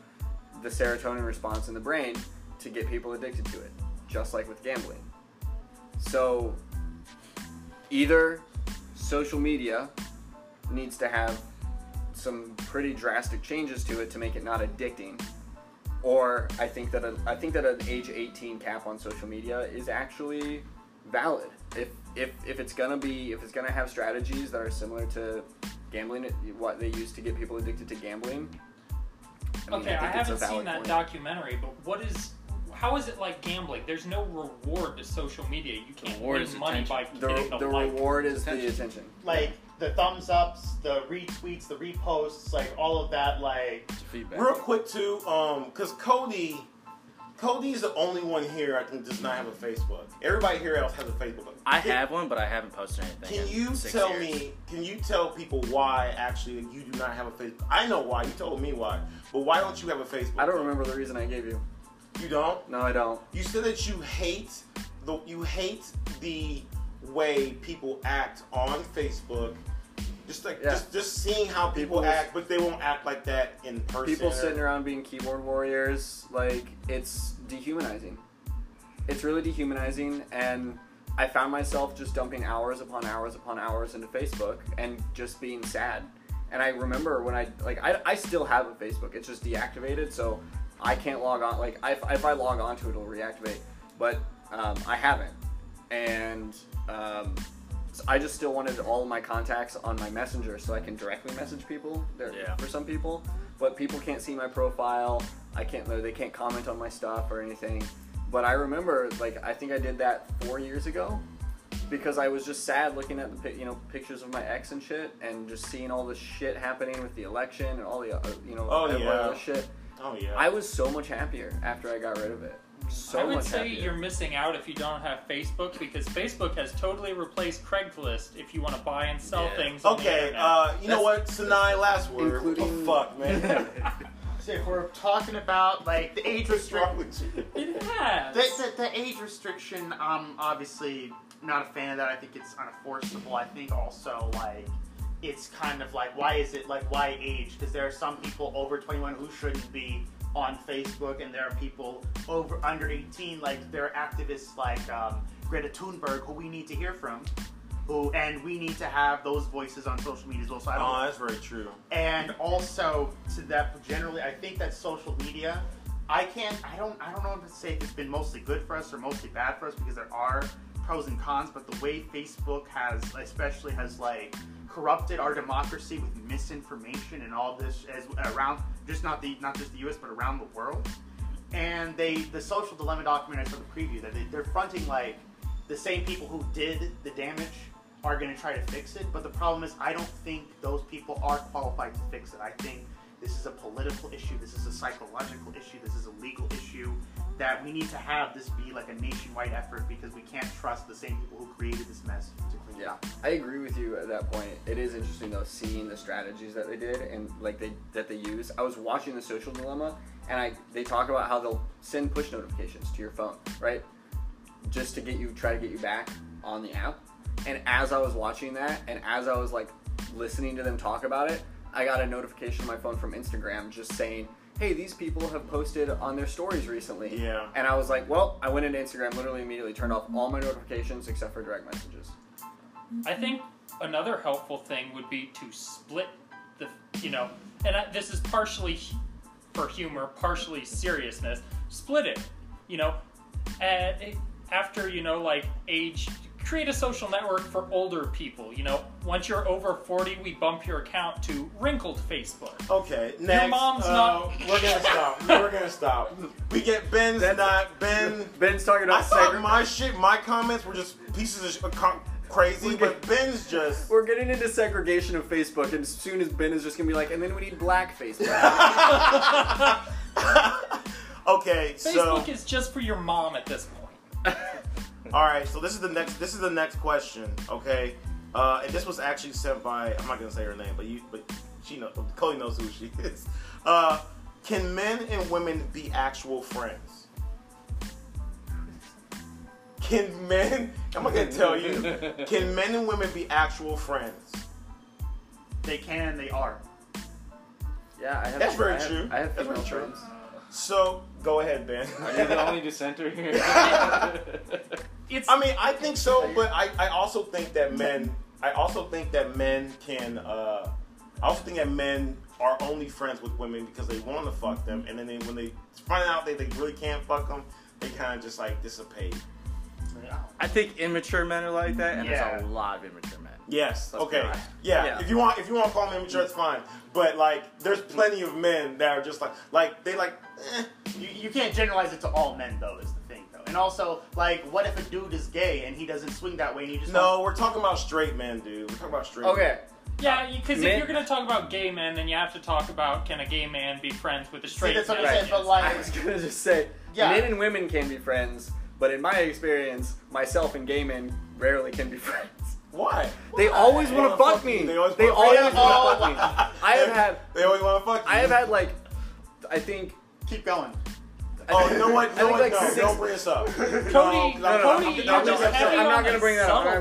the serotonin response in the brain to get people addicted to it, just like with gambling. So either social media needs to have some pretty drastic changes to it to make it not addicting, or I think that an age 18 cap on social media is actually valid. If it's gonna have strategies that are similar to gambling, what they use to get people addicted to gambling. I haven't seen that documentary, but how is it like gambling? There's no reward to social media. You can't win money by getting the like. The reward is the attention. Like the thumbs ups, the retweets, the reposts, like all of that. Like feedback. Real quick too, because Cody's the only one here I think does not have a Facebook. Everybody here else has a Facebook. I have one, but I haven't posted anything. Can you tell people why actually you do not have a Facebook? I know why. You told me why. But why don't you have a Facebook? I don't remember the reason I gave you. You don't? No, I don't. You said that you hate the way people act on Facebook. Just seeing how people act, but they won't act like that in person. People sitting around being keyboard warriors, like, it's dehumanizing. It's really dehumanizing, and I found myself just dumping hours upon hours upon hours into Facebook and just being sad. And I remember when I still have a Facebook. It's just deactivated, so I can't log on. Like, if I log on to it, it'll reactivate. But I haven't. And so I just still wanted all of my contacts on my Messenger so I can directly message people for some people. But people can't see my profile. They can't comment on my stuff or anything. But I remember, I think I did that 4 years ago because I was just sad looking at the pictures of my ex and shit and just seeing all this shit happening with the election and all the other shit. Oh yeah. I was so much happier after I got rid of it. You're missing out if you don't have Facebook, because Facebook has totally replaced Craigslist if you want to buy and sell things. Okay, Sinai, last word. Including... Oh, fuck, man. So if we're talking about the age restriction, the age restriction, I'm obviously not a fan of that. I think it's unenforceable. I think also it's kind of why is it why age? Because there are some people over 21 who shouldn't be on Facebook, and there are people under 18, there are activists Greta Thunberg, who we need to hear from, and we need to have those voices on social media as well. So that's very true. And also to that, generally, I think that social media, I don't know if to say if it's been mostly good for us or mostly bad for us, because there are pros and cons. But the way Facebook has corrupted our democracy with misinformation and all this not just the U.S. but around the world. And the Social Dilemma documentary, I saw the preview that they're fronting the same people who did the damage are going to try to fix it. But the problem is, I don't think those people are qualified to fix it. I think this is a political issue. This is a psychological issue. This is a legal issue that we need to have this be a nationwide effort, because we can't trust the same people who created this mess to clean it up. I agree with you at that point. It is interesting though, seeing the strategies that they did and that they use. I was watching The Social Dilemma, and they talk about how they'll send push notifications to your phone, right? Just to try to get you back on the app. And as I was watching that, and as I was listening to them talk about it, I got a notification on my phone from Instagram just saying, hey, these people have posted on their stories recently. Yeah. And I was like, well, I went into Instagram, literally immediately turned off all my notifications except for direct messages. I think another helpful thing would be to split the, and this is partially for humor, partially seriousness, split it, after, age... Create a social network for older people. Once you're over 40, we bump your account to wrinkled Facebook. Okay, next. Your mom's not... We're gonna stop. We get Ben's Ben. Ben's talking about... I thought my comments were just pieces of crazy, but Ben's just... We're getting into segregation of Facebook, and as soon as Ben is just going to be like, and then we need black Facebook. Okay, so... Facebook is just for your mom at this point. Alright, so this is the next question, okay? And this was actually sent by... I'm not going to say her name, but she knows... Chloe knows who she is. Can men and women be actual friends? Can men... I'm going to tell you. Can men and women be actual friends? They can, they are. Yeah, I have... That's very true. I have female friends. So, go ahead, Ben. Are you the only dissenter here? I mean, I think so, but I also think that men... I also think that men are only friends with women because they want to fuck them, and then when they find out that they really can't fuck them, they kind of just, like, dissipate. I think immature men are like that, and there's a lot of immature men. Yes. Okay. Yeah. If you want to call them immature, it's fine. But like, there's plenty of men that are just like they like. Eh. You can't generalize it to all men though, is the thing though. And also, like, what if a dude is gay and he doesn't swing that way and he just... No, we're talking about straight men, dude. We're talking about straight. Okay. Yeah, because if you're gonna talk about gay men, then you have to talk about, can a gay man be friends with a straight man? That's what I'm saying. But like, I was gonna just say, men and women can be friends. But in my experience, myself and gay men rarely can be friends. Why? They always want to fuck me. They always want to fuck me. They always want to fuck me. I have had, like, I think... Keep going. Oh, you know what? Don't bring this up. Cody, I'm not going to bring that up. I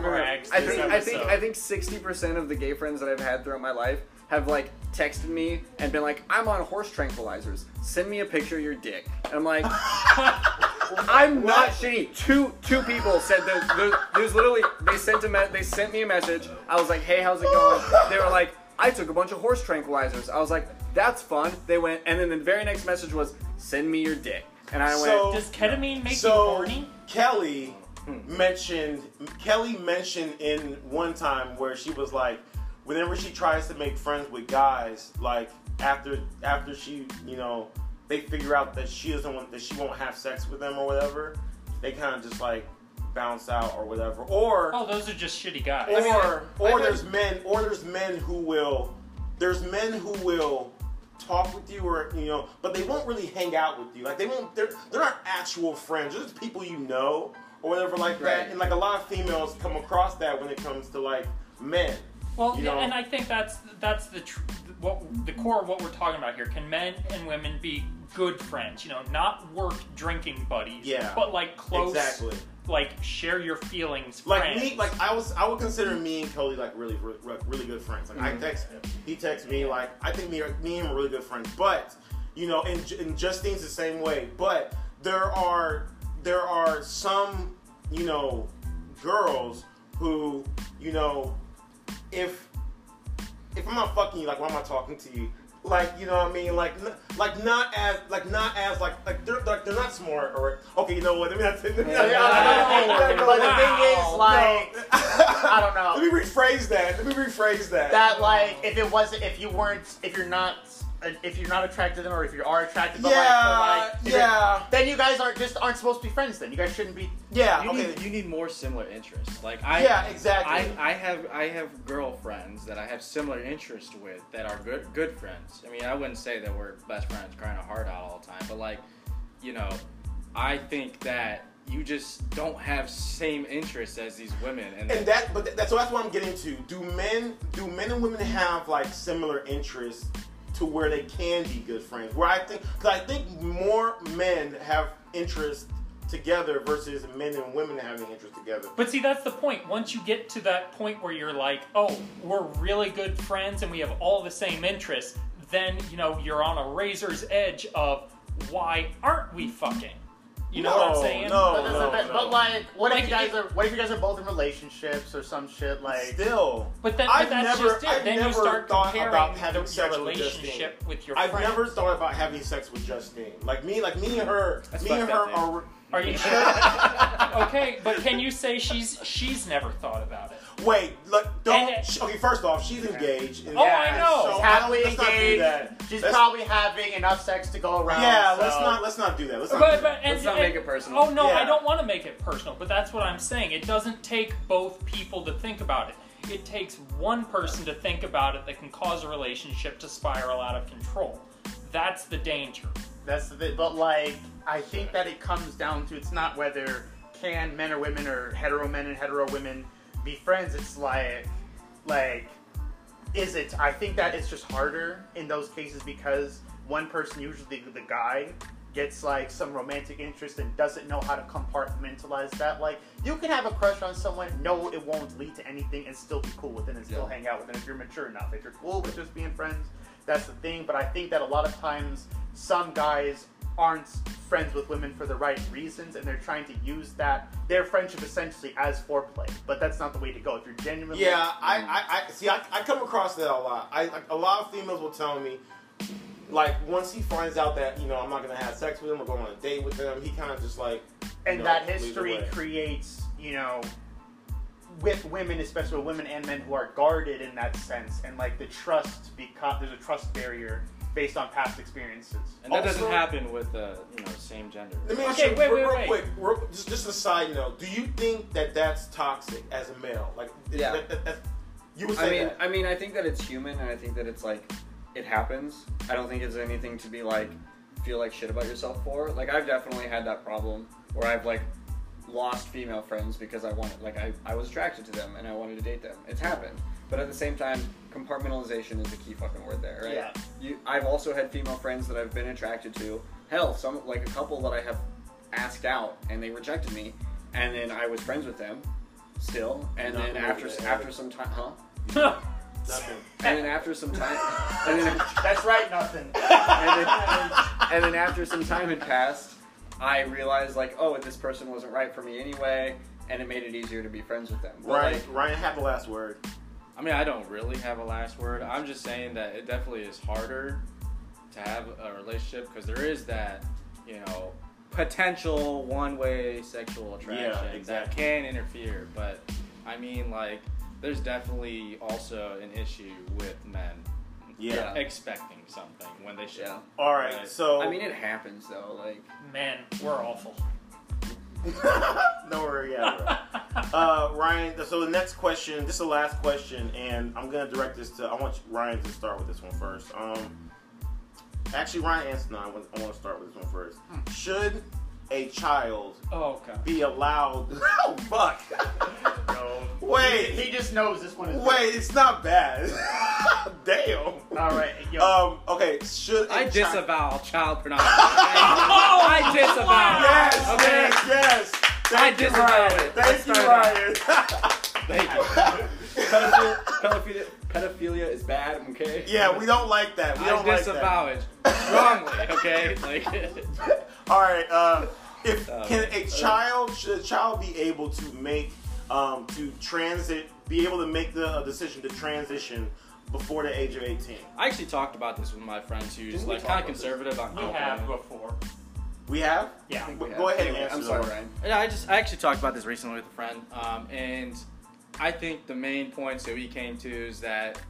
think 60% of the gay friends that I've had throughout my life have, like, texted me and been like, I'm on horse tranquilizers. Send me a picture of your dick. And I'm like... I'm not shitty. Two people said there's literally... They sent me a message. I was like, hey, how's it going? They were like, I took a bunch of horse tranquilizers. I was like, that's fun. They went, and then the very next message was, send me your dick. And I went... Does ketamine make you horny? Kelly mentioned in one time where she was like, whenever she tries to make friends with guys, like, after she, you know... they figure out that she won't have sex with them or whatever, they kind of just like bounce out or whatever. Or those are just shitty guys. There's men who will talk with you, or, you know, but they won't really hang out with you. Like, they won't... they're not actual friends. They're just people you know or whatever, like that. And like, a lot of females come across that when it comes to like men. Well, you know? And I think that's the core of what we're talking about here. Can men and women be good friends? You know, not work drinking buddies, but like close, like share your feelings. Like friends. Me, like I would consider me and Cody like really, really, really good friends. Like, I text him, he texts me. Like, I think me and him are really good friends. But, you know, and Justine's the same way. But there are some, you know, girls who, you know, if I'm not fucking you, like, why am I talking to you? Like, you know what I mean? Like, they're not smart, or, okay, you know what? Let me rephrase that. That, like, if you're not attracted to them, or if you are attracted to them, then you guys aren't supposed to be friends. Then you guys shouldn't be. Yeah, you need more similar interests. Like, exactly. I have girlfriends that I have similar interests with that are good friends. I mean, I wouldn't say that we're best friends crying our heart out all the time, but, like, you know, I think that you just don't have same interests as these women, and that's what I'm getting to. Do men and women have like similar interests? To where they can be good friends. Where I think more men have interest together versus men and women having interest together. But see, that's the point. Once you get to that point where you're like, oh, we're really good friends and we have all the same interests, then, you know, you're on a razor's edge of, why aren't we fucking? You know what I'm saying? No. But like, what if you guys are both in relationships or some shit? Like, still. I've never thought about having sex with Justine. Like, me and her. Are you sure? Okay, but can you say she's never thought about it? Wait, look, don't. Okay, first off, she's engaged. I know. So happily engaged. She's probably having enough sex to go around. Yeah, so. let's not do that. Let's not make it personal. Oh no, yeah. I don't want to make it personal, but that's what I'm saying. It doesn't take both people to think about it. It takes one person to think about it that can cause a relationship to spiral out of control. That's the danger. That's the thing. But like, I think that it comes down to, it's not whether can men or women or hetero men and hetero women be friends. It's like, is it? I think that it's just harder in those cases because one person, usually the guy, gets like some romantic interest and doesn't know how to compartmentalize that. Like, you can have a crush on someone, no, it won't lead to anything, and still be cool with it and still hang out with it if you're mature enough. If you're cool with just being friends, that's the thing. But I think that a lot of times some guys aren't friends with women for the right reasons, and they're trying to use that, their friendship essentially, as foreplay. But that's not the way to go. If you're genuinely... Yeah, I come across that a lot. A lot of females will tell me, like, once he finds out that, you know, I'm not going to have sex with him or go on a date with him, he kind of just, like... And that history creates, you know... with women, especially with women and men who are guarded in that sense, and like the trust, because there's a trust barrier based on past experiences. And that also doesn't happen with the same gender. Let me ask you real quick, just a side note, do you think that that's toxic as a male? Like, yeah. You would say that. I mean, I think that it's human, and I think that it's like, it happens. I don't think it's anything to be like, feel like shit about yourself for. Like, I've definitely had that problem where I've like, lost female friends because I wanted, like, I was attracted to them and I wanted to date them. It's happened. But at the same time, compartmentalization is the key fucking word there, right? Yeah. I've also had female friends that I've been attracted to. Hell, some, like, a couple that I have asked out and they rejected me, and then I was friends with them still, and then after some time, huh? Nothing. And then after some time, and then, that's right, nothing. And then after some time had passed, I realized, like, oh, this person wasn't right for me anyway, and it made it easier to be friends with them. But right. Like, Ryan, have the last word. I mean, I don't really have a last word. I'm just saying that it definitely is harder to have a relationship because there is that, you know, potential one-way sexual attraction that can interfere. But, I mean, like, there's definitely also an issue with men. Yeah. Expecting something when they should. Yeah. Alright, so... I mean, it happens, though, like... Man, we're awful. No, we're... Yeah, bro. Ryan, so the next question, this is the last question, and I'm going to direct this to... I want Ryan to start with this one first. Actually, Ryan answered, no, I want to start with this one first. Should a child be allowed... Oh, fuck! No. Wait. He just knows this one is... Wait, it's not bad. Damn. All right. Yo. Okay. Should I disavow child pornography? I disavow. Yes. Okay. Yes. I disavow it. Thank you, Ryan. Thank you. Pedophilia is bad. Okay. Yeah, we don't like that. We don't like that. I disavow it strongly. Okay. Like. All right. If can a child be able to make be able to make the decision to transition before the age of 18. I actually talked about this with my friends who's like kind of conservative on girl. We have before. We have? Yeah. Go ahead and answer. I'm sorry, Ryan. Yeah, I actually talked about this recently with a friend, and I think the main points that we came to is that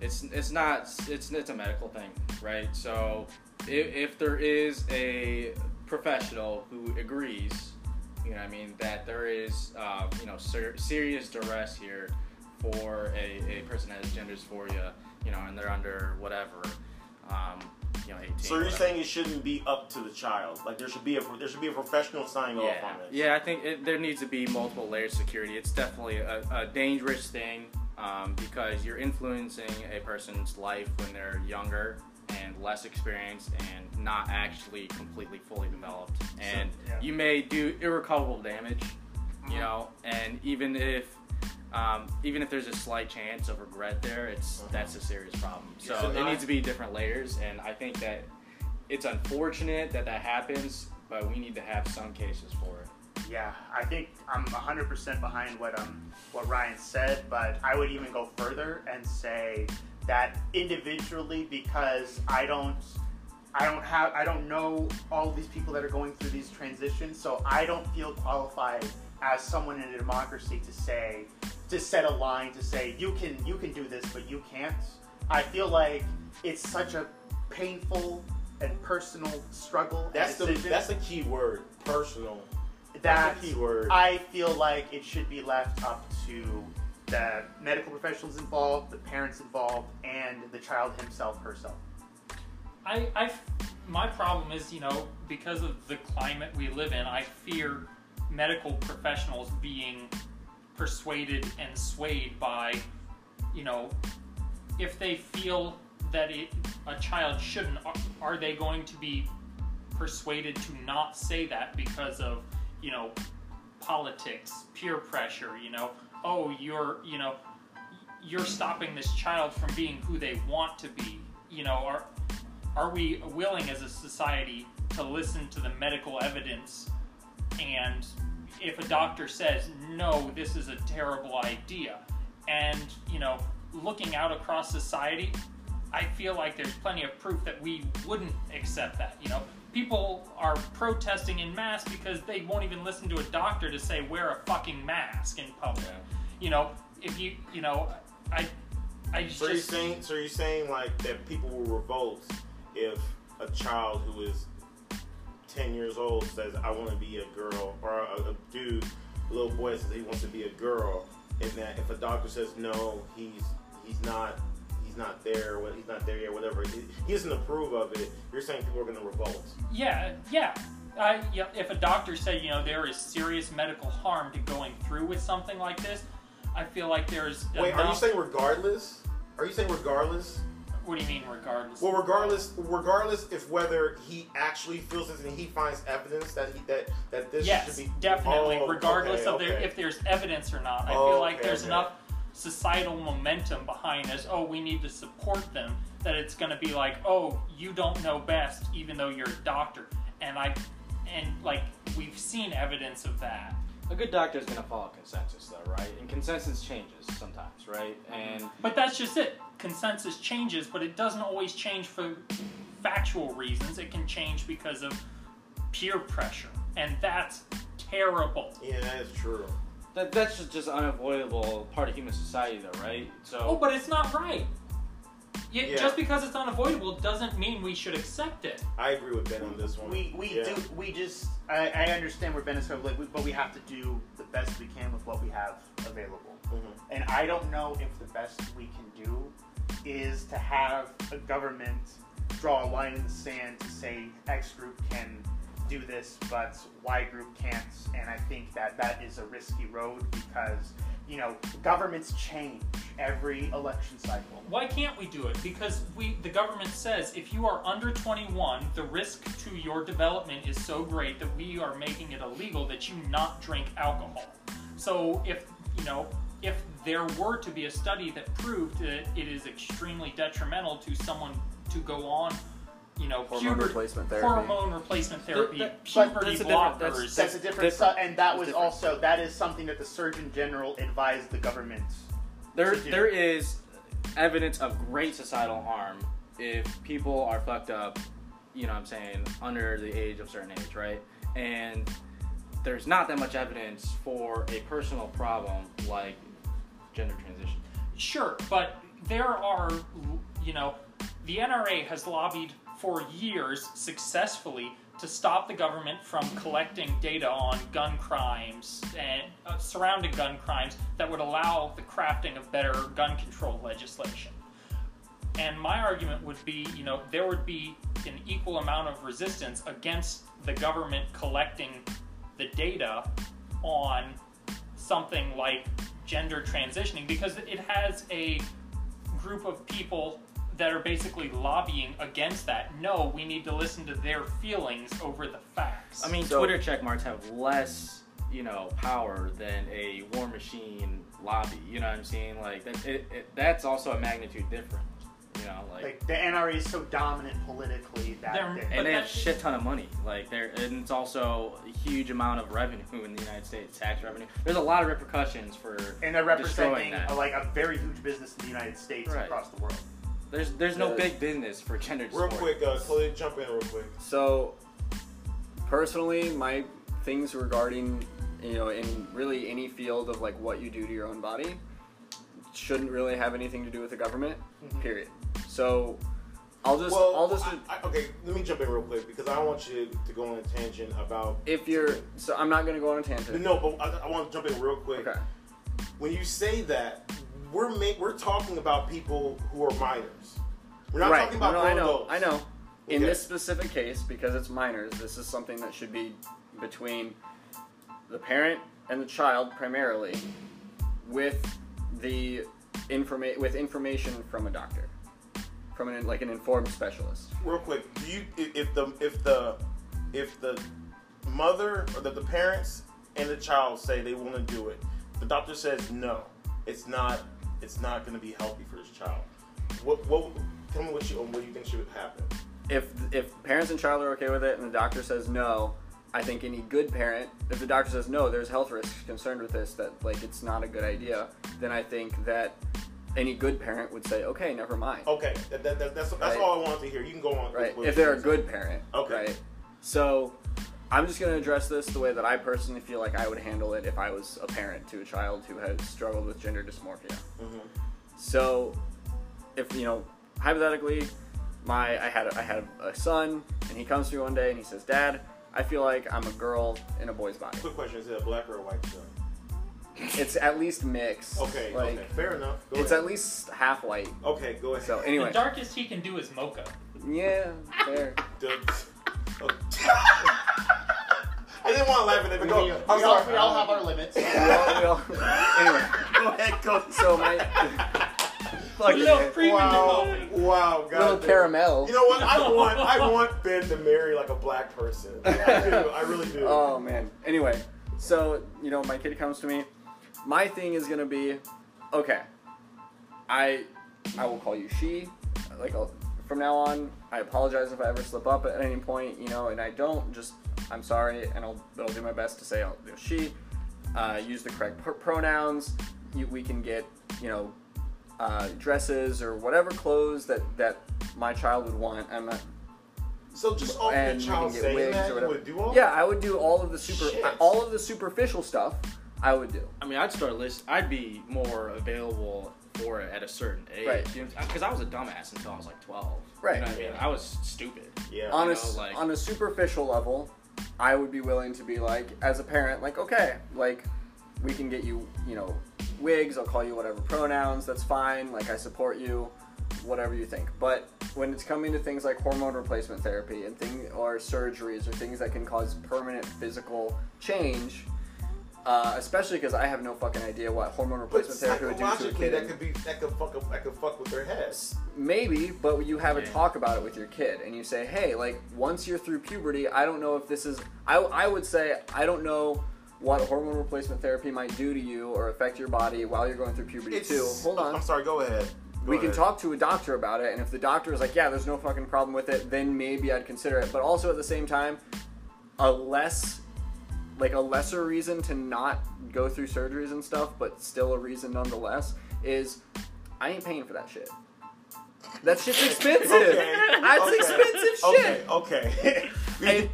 it's a medical thing, right? So if there is a professional who agrees, you know what I mean, that there is serious duress here. For a person that has gender dysphoria, you know, and they're under whatever, 18. So you're saying it shouldn't be up to the child. Like there should be a professional signing off on this. Yeah, I think there needs to be multiple layers of security. It's definitely a dangerous thing because you're influencing a person's life when they're younger and less experienced and not actually completely fully developed, and you may do irrecoverable damage. You know, and even if there's a slight chance of regret there, that's a serious problem. So it needs to be different layers, and I think that it's unfortunate that happens, but we need to have some cases for it. Yeah, I think I'm 100% behind what Ryan said, but I would even go further and say that individually, because I don't know all these people that are going through these transitions, so I don't feel qualified as someone in a democracy to set a line to say you can do this but you can't. I feel like it's such a painful and personal struggle. That's a key word, personal. That's a key word. I feel like it should be left up to the medical professionals involved, the parents involved, and the child himself, herself. My problem is, because of the climate we live in, I fear medical professionals being persuaded and swayed by, if they feel that a child shouldn't, are they going to be persuaded to not say that because of, politics, peer pressure, oh, you're stopping this child from being who they want to be, Are we willing as a society to listen to the medical evidence? And if a doctor says, no, this is a terrible idea, and, looking out across society, I feel like there's plenty of proof that we wouldn't accept that, People are protesting en masse because they won't even listen to a doctor to say, wear a fucking mask in public. Yeah. So you're saying, like, that people will revolt if a child who is 10 years old says, I want to be a girl, or a dude, a little boy says he wants to be a girl, and that if a doctor says, no, he's not there yet, whatever, he doesn't approve of it, you're saying people are going to revolt. Yeah. If a doctor said, there is serious medical harm to going through with something like this, I feel like there's... Wait, are you saying regardless? What do you mean regardless? Well, regardless if whether he actually feels this and he finds evidence that this should be... Yes, definitely. If there's evidence or not. I feel like there's enough societal momentum behind this. Oh, we need to support them. That it's going to be like, oh, you don't know best even though you're a doctor. And we've seen evidence of that. A good doctor is going to follow consensus, though, right? And consensus changes sometimes, right? But that's just it. Consensus changes, but it doesn't always change for factual reasons. It can change because of peer pressure, and that's terrible. Yeah, that is true. That's just unavoidable part of human society, though, right? But it's not right. Just because it's unavoidable doesn't mean we should accept it. I agree with Ben on this one. I understand where Ben is from, but we have to do the best we can with what we have available. Mm-hmm. And I don't know if the best we can do is to have a government draw a line in the sand to say X group can do this, but Y group can't. And I think that is a risky road because... governments change every election cycle. Why can't we do it? Because the government says if you are under 21, the risk to your development is so great that we are making it illegal that you not drink alcohol. So if there were to be a study that proved that it is extremely detrimental to someone to go on, hormone replacement therapy, puberty blockers. That's a different stuff, and that was also something that the Surgeon General advised the government. There is evidence of great societal harm if people are fucked up. Under the age of certain age, right? And there's not that much evidence for a personal problem like gender transition. Sure, but there are, the NRA has lobbied for years successfully to stop the government from collecting data on gun crimes and surrounding gun crimes that would allow the crafting of better gun control legislation. And my argument would be, there would be an equal amount of resistance against the government collecting the data on something like gender transitioning because it has a group of people that are basically lobbying against that. No, we need to listen to their feelings over the facts. Twitter checkmarks have less, power than a War Machine lobby. You know what I'm saying? That's also a magnitude difference. The NRA is so dominant politically that they have a shit ton of money. And it's also a huge amount of revenue in the United States, tax revenue. There's a lot of repercussions for and they're representing a very huge business in the United States and across the world. There's no big business for gender disorder. Real quick, Chloe, jump in real quick. So, personally, my things regarding, in really any field of, what you do to your own body, shouldn't really have anything to do with the government, period. So Okay, let me jump in real quick because I don't want you to go on a tangent about... So I'm not going to go on a tangent. No, but I want to jump in real quick. Okay. When you say that, we're talking about people who are minors. We're not talking about grown adults. I know. In this specific case, because it's minors, this is something that should be between the parent and the child primarily with the with information from a doctor. From an informed specialist. Real quick, do you if the mother or the parents and the child say they want to do it, the doctor says no, it's not going to be healthy for this child. What tell me what you think should happen? If parents and child are okay with it and the doctor says no, I think any good parent, if the doctor says no, there's health risks concerned with this, that like it's not a good idea, then I think that any good parent would say, okay, never mind. Okay, that's right? All I wanted to hear. You can go on. Right, if they're a good parent. Okay. Right? So I'm just going to address this the way that I personally feel like I would handle it if I was a parent to a child who has struggled with gender dysmorphia. Mm-hmm. So if, hypothetically, I had a son, and he comes to me one day and he says, Dad, I feel like I'm a girl in a boy's body. Quick question, is it a black or a white son? It's at least mixed. Okay, fair enough. Go ahead. At least half white. Okay, go ahead. So anyway, the darkest he can do is mocha. Yeah, fair. I didn't want to laugh at it, but go. We all have our limits. Anyway, go ahead. Go. So my little cream in the coffee. Wow, God. Little caramel. You know what? I want Ben to marry like a black person. I do. I really do. Oh man. Anyway, so my kid comes to me. My thing is going to be, okay, I will call you she. From now on, I apologize if I ever slip up at any point, and I don't. I'm sorry, and I'll do my best to say I'll do she. Use the correct pronouns. We can get, dresses or whatever clothes that my child would want. I'm not... So just all the child saying that you would do all? Yeah, I would do all of the superficial stuff. I would do. I mean, I'd start a list. I'd be more available for it at a certain age. Right. Because I was a dumbass until I was like 12. Right. You know what I mean? I was stupid. Yeah. On a superficial level, I would be willing to be like, as a parent, like, okay, like, we can get you, wigs. I'll call you whatever pronouns. That's fine. Like, I support you. Whatever you think. But when it's coming to things like hormone replacement therapy and or surgeries or things that can cause permanent physical change... especially because I have no fucking idea what hormone replacement therapy would do to a kid. That could fuck with their heads. Maybe, but you have a talk about it with your kid, and you say, hey, like, once you're through puberty, I don't know if this is... I would say, I don't know what hormone replacement therapy might do to you or affect your body while you're going through puberty, too. Hold on. I'm sorry, go ahead. We can talk to a doctor about it, and if the doctor is like, yeah, there's no fucking problem with it, then maybe I'd consider it. But also, at the same time, a lesser reason to not go through surgeries and stuff, but still a reason nonetheless, is I ain't paying for that shit. That shit's expensive. Expensive shit. Okay. And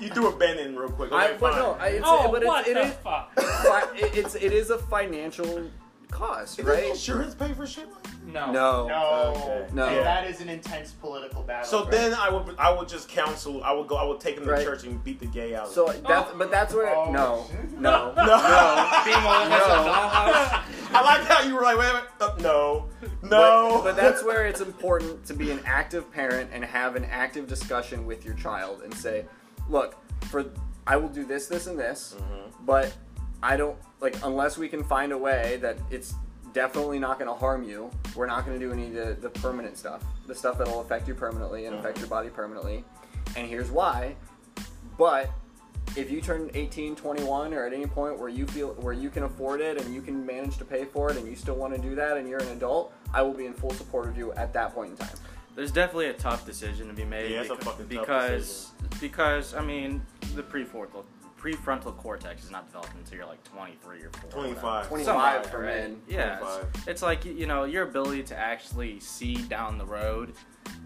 you threw a bend in real quick. It is a financial cost, right? Does insurance pay for shit like that? No. Okay. No. And that is an intense political battle. So then I would just counsel. I would take him to church and beat the gay out. So that's where I like how you were like, wait a minute. But that's where it's important to be an active parent and have an active discussion with your child and say, look, I will do this, this, and this, but I don't, unless we can find a way that it's definitely not going to harm you, we're not going to do any of the permanent stuff, the stuff that'll affect you permanently and affect your body permanently, and here's why. But if you turn 18, 21, or at any point where you can afford it and you can manage to pay for it and you still want to do that and you're an adult, I will be in full support of you at that point in time. There's definitely a tough decision to be made. Yeah, that's a fucking tough decision. Because, I mean, the prefrontal cortex is not developed until you're like 23 or 4. 25 for men. Yeah. 25. It's like, your ability to actually see down the road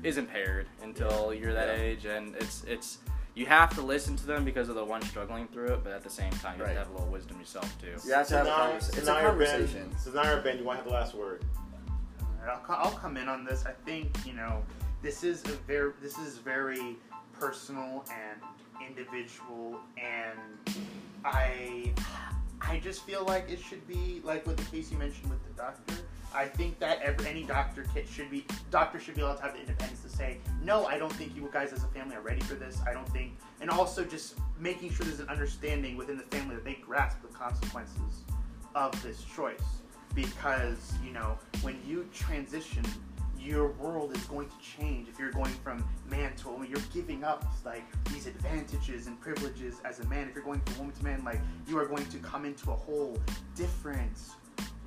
is impaired until you're that age, and it's you have to listen to them because of the one struggling through it, but at the same time, you have to have a little wisdom yourself, too. You have to have a conversation. Ben, you want to have the last word. I'll come in on this. I think, you know, this is very personal and individual, and I just feel like it should be, like with the case you mentioned with the doctor, I think that any doctor should be allowed to have the independence to say, no, I don't think you guys as a family are ready for this. I don't think, and also just making sure there's an understanding within the family that they grasp the consequences of this choice. Because, you know, when you transition, your world is going to change. If you're going from man to woman, you're giving up, like, these advantages and privileges as a man. If you're going from woman to man, like, you are going to come into a whole different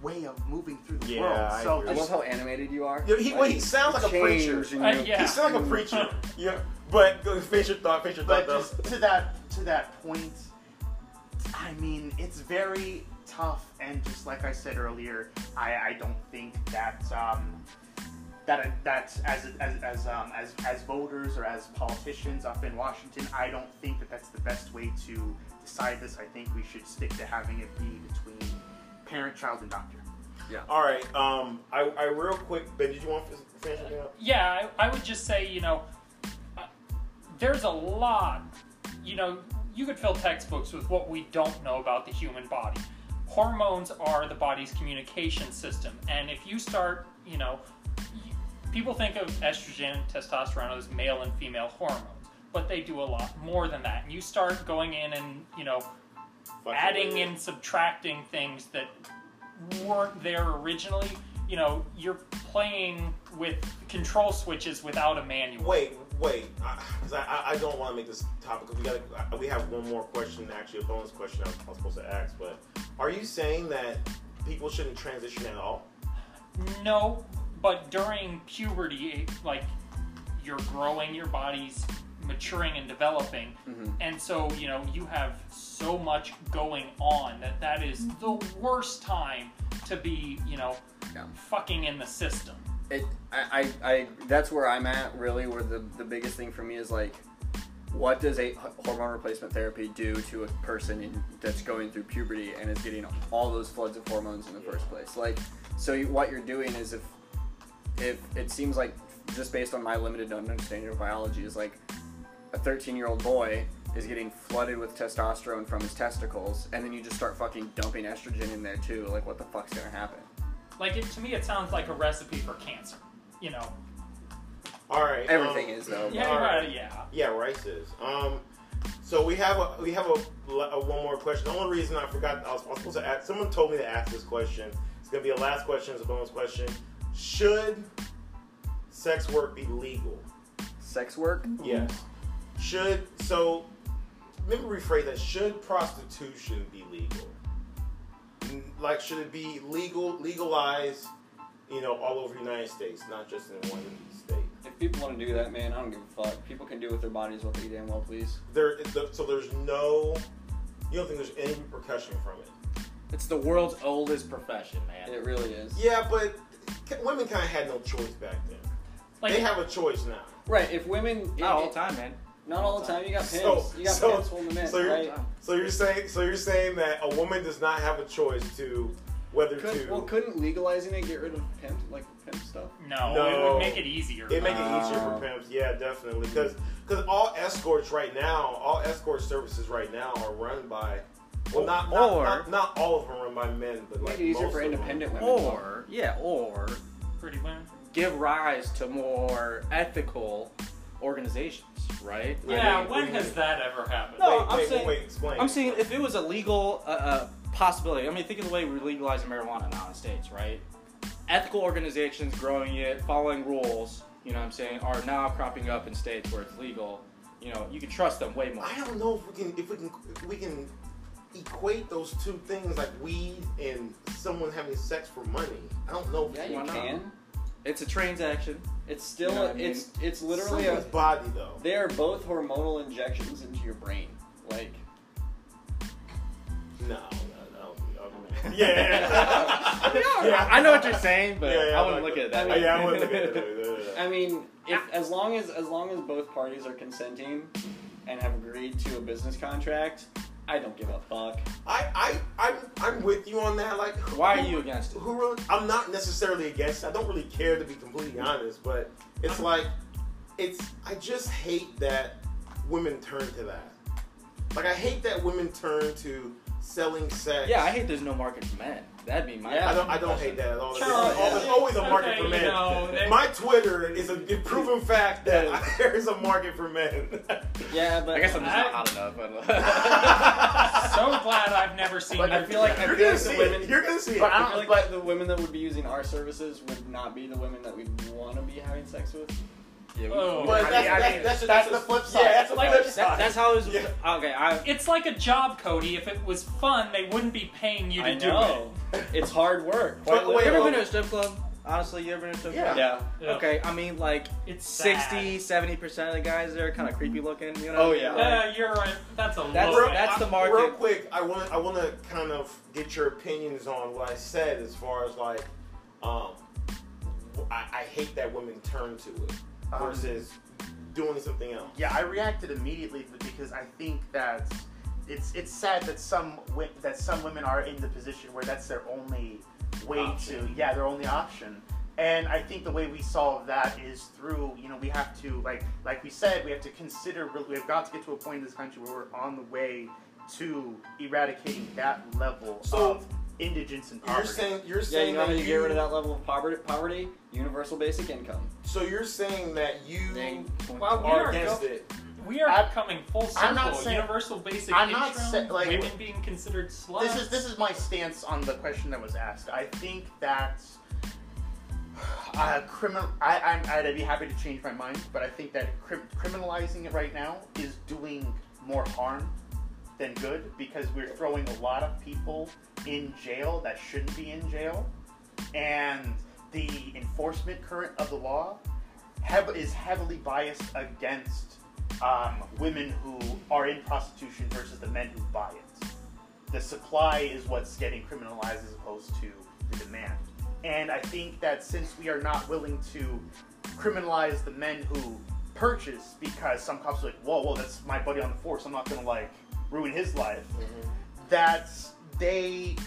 way of moving through the world. So I love how animated you are. You know, he sounds like a preacher. He sounds like a preacher. Yeah, but face your thought. But just to that point, I mean, it's very tough. And just like I said earlier, I don't think that as voters or as politicians up in Washington, I don't think that that's the best way to decide this. I think we should stick to having it be between parent, child, and doctor. Yeah. All right. I real quick, Ben, did you want to finish it up? Yeah, I would just say, you know, there's a lot, you know, you could fill textbooks with what we don't know about the human body. Hormones are the body's communication system. And if you start, you know, people think of estrogen and testosterone as male and female hormones, but they do a lot more than that. And you start going in and, you know, adding and subtracting things that weren't there originally. You know, you're playing with control switches without a manual. Wait, because I don't want to make this topic. We have one more question, actually a bonus question I was supposed to ask. But are you saying that people shouldn't transition at all? No, but during puberty, like, you're growing, your body's maturing and developing, mm-hmm. and so, you know, you have so much going on that is the worst time to be, you know, fucking in the system. I that's where I'm at, really, where the biggest thing for me is, like, what does a hormone replacement therapy do to a person that's going through puberty and is getting all those floods of hormones in the first place? Like, so what you're doing is, if it seems like, just based on my limited understanding of biology, is like, a 13-year-old boy is getting flooded with testosterone from his testicles, and then you just start fucking dumping estrogen in there too. Like, what the fuck's gonna happen? Like, to me, it sounds like a recipe for cancer. You know. All right. Everything is though. Yeah. Right. Yeah. Yeah. Rice is. So we have a one more question. The only reason I forgot, I was supposed to ask. Someone told me to ask this question. It's gonna be a last question. It's a bonus question. Should sex work be legal? Sex work? Yes. Let me rephrase that. Should prostitution be legal? Like, should it be legalized, you know, all over the United States, not just in one state? If people want to do that, man, I don't give a fuck. People can do with their bodies what they damn well please. You don't think there's any repercussion from it? It's the world's oldest profession, man. It really is. Yeah, but women kind of had no choice back then. Like, they have a choice now. Right, if women... Not all the time, man. You got pimps. You got pimps holding them in, right? So you're saying that a woman does not have a choice to whether to... Well, couldn't legalizing it get rid of pimps, like pimp stuff? No, it would make it easier. It'd make it easier for pimps, yeah, definitely. Because all escort services right now are run by... Well, not all of them are run by men, but like most of them. Make it easier for independent women. Or pretty women. Give rise to more ethical organizations, right? Yeah, when has that ever happened? No, I'm saying, explain. I'm saying if it was a legal possibility, I mean, think of the way we're legalizing marijuana now in the States, right? Ethical organizations growing it, following rules, you know what I'm saying, are now cropping up in states where it's legal. You know, you can trust them way more. I don't know if we can equate those two things, like weed and someone having sex for money. I don't know if you can. It's a transaction. It's still, you know, it's literally a body though. They are both hormonal injections into your brain. Like, no. Yeah. Yeah. I know what you're saying, but I wouldn't look at it that way. Yeah, I wouldn't look at it that way. I mean, if as long as both parties are consenting, and have agreed to a business contract, I don't give a fuck. I'm with you on that. Like, why are you against it? I'm not necessarily against it. I don't really care, to be completely honest. But it's like, I just hate that women turn to that. Like, I hate that women turn to selling sex. Yeah, I hate there's no market for men. That'd be my. Yeah, I don't hate that at all. There's always a market for men. My Twitter is a proven fact that there is a market for men. Yeah, but I guess I'm just not hot enough. So glad I've never seen. But I feel like you're gonna see it. You're gonna see it. But I feel like the women that would be using our services would not be the women that we want to be having sex with. Yeah, but that's the flip side. Yeah, that's how it was. Yeah. Okay, it's like a job, Cody. If it was fun, they wouldn't be paying you to do it. It's hard work. Wait, you ever been to a strip club? Honestly, you ever been to a strip club? Yeah. Okay, I mean, like, it's 60-70% of the guys there are kind of creepy looking. You know? Oh yeah. You're right. That's a. That's the market. Real quick, I want to kind of get your opinions on what I said as far as like, I hate that women turn to it. Versus doing something else. Yeah, I reacted immediately because I think that it's sad that some women are in the position where that's their only way option. Their only option. And I think the way we solve that is through, we have to, like we said, we have to consider, we've got to get to a point in this country where we're on the way to eradicating that level of indigence and poverty. You're saying you get rid of that level of poverty, universal basic income. So you're saying that you are against it. We are coming full circle. I'm not saying universal basic income. Women being considered sluts. This is my stance on the question that was asked. I think that I'd be happy to change my mind, but I think that criminalizing it right now is doing more harm than good, because we're throwing a lot of people in jail that shouldn't be in jail, and the enforcement current of the law is heavily biased against women who are in prostitution versus the men who buy it. The supply is what's getting criminalized as opposed to the demand. And I think that since we are not willing to criminalize the men who purchase, because some cops are like, whoa, that's my buddy on the force, I'm not going to ruin his life. Mm-hmm.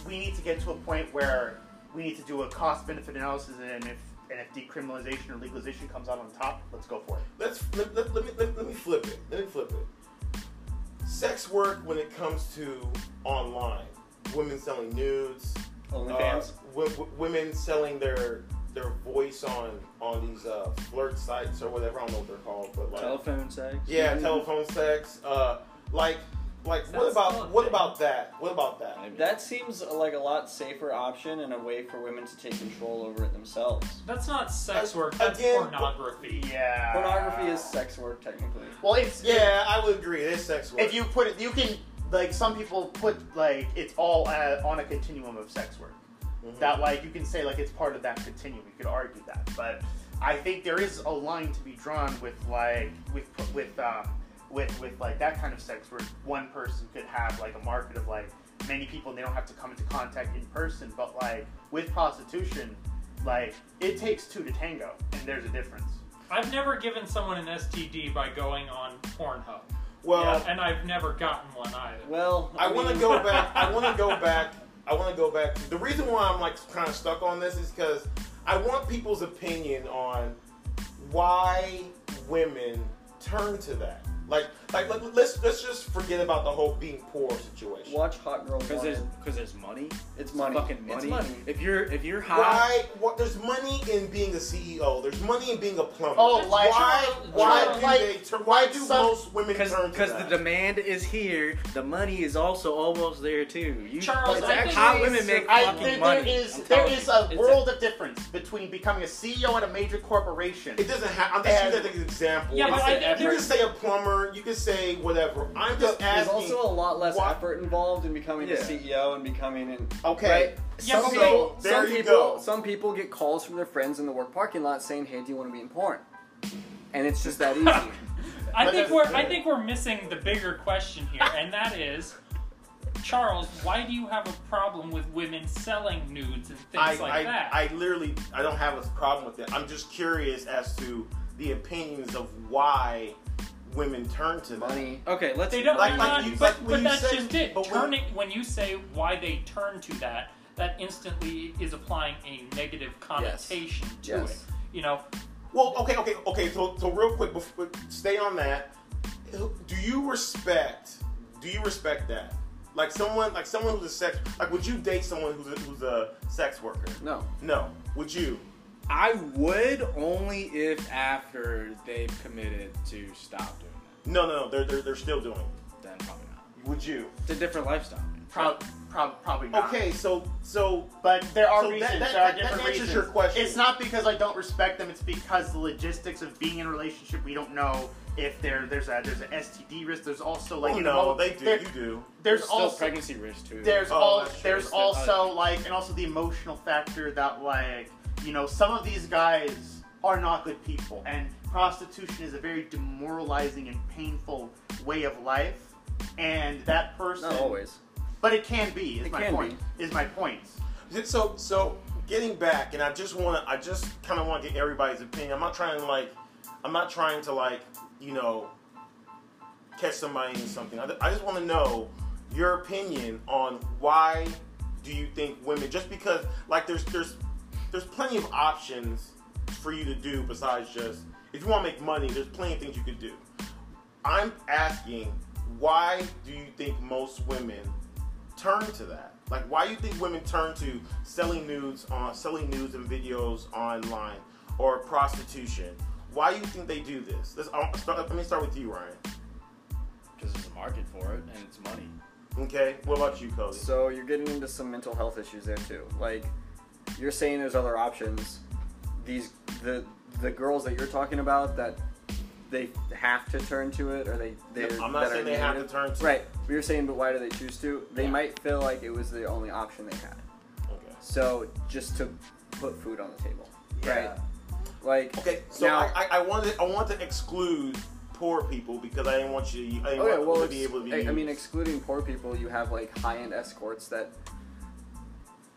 We need to get to a point where we need to do a cost-benefit analysis, and if decriminalization or legalization comes out on top, let's go for it. Let me flip it. Let me flip it. Sex work when it comes to online, women selling nudes, OnlyFans, women selling their voice on these flirt sites or whatever. I don't know what they're called, but telephone sex. Yeah, mm-hmm. Telephone sex. What about that? Maybe. That seems like a lot safer option and a way for women to take control over it themselves. That's not sex work. That's pornography. Yeah. Pornography is sex work technically. Well, I would agree. It's sex work. If you put it, you can some people put it's all on a continuum of sex work. Mm-hmm. That you can say it's part of that continuum. You could argue that, but I think there is a line to be drawn with that kind of sex where one person could have a market of many people and they don't have to come into contact in person, but with prostitution, it takes two to tango and there's a difference. I've never given someone an STD by going on Pornhub. Well, yeah, and I've never gotten one either. Well, I want to go back. The reason why I'm kind of stuck on this is because I want people's opinion on why women turn to that. Let's just forget about the whole being poor situation. Watch Hot Girl Wanted. Because there's money. It's money. It's fucking money. It's money. If you're hot. Why? What? There's money in being a CEO. There's money in being a plumber. Oh, why do most women turn to that? Because the demand is here. The money is also almost there too. Charles, hot women make fucking money. There is a world of difference between becoming a CEO at a major corporation. It doesn't have. I'm just using that as an example. Yeah, but you can say a plumber. You can say whatever. I'm just asking. There's also a lot less effort involved in becoming a CEO and becoming an... Okay. Right? Yeah, some people get calls from their friends in the work parking lot saying, hey, do you want to be in porn? And it's just that easy. I think we're missing the bigger question here, and that is, Charles, why do you have a problem with women selling nudes and things that? I don't have a problem with it. I'm just curious as to the opinions of why women turn to money. Okay, let's they don't. Like you, but like when you that's say, just it. Turning when you say why they turn to that, that instantly is applying a negative connotation to it. You know. Well, okay. So real quick, before, stay on that. Do you respect that? Like someone who's a sex. Like, would you date someone who's a sex worker? No. Would you? I would, only if after they've committed to stop doing that. No, they're still doing it. Then probably not. Would you? It's a different lifestyle. Probably not. Okay, so but there are reasons. That answers your question. It's not because I don't respect them. It's because the logistics of being in a relationship, we don't know if there's an STD risk. There's also like you do. There's also pregnancy risk too. There's also the emotional factor that like. You know, some of these guys are not good people, and prostitution is a very demoralizing and painful way of life. And that person, not always, but it can be. Is my point. So getting back, and I just kind of want to get everybody's opinion. I'm not trying to you know, catch somebody in something. I just want to know your opinion on why do you think women, just because like there's plenty of options for you to do besides just, if you want to make money, there's plenty of things you could do. I'm asking, why do you think most women turn to that? Like, why do you think women turn to selling nudes and videos online or prostitution? Why do you think they do this? Let me start with you, Ryan. Because there's a market for it, and it's money. Okay, what about you, Cody? So you're getting into some mental health issues there, too. Like, you're saying there's other options. The girls that you're talking about, that they have to turn to it, or I'm not saying they have to turn to it. Right. You're saying, but why do they choose to? They might feel like it was the only option they had. Okay. So just to put food on the table, right? Like, okay. So now, I want to exclude poor people because I didn't want you. I didn't want to be able to be. I mean, excluding poor people, you have like high-end escorts that.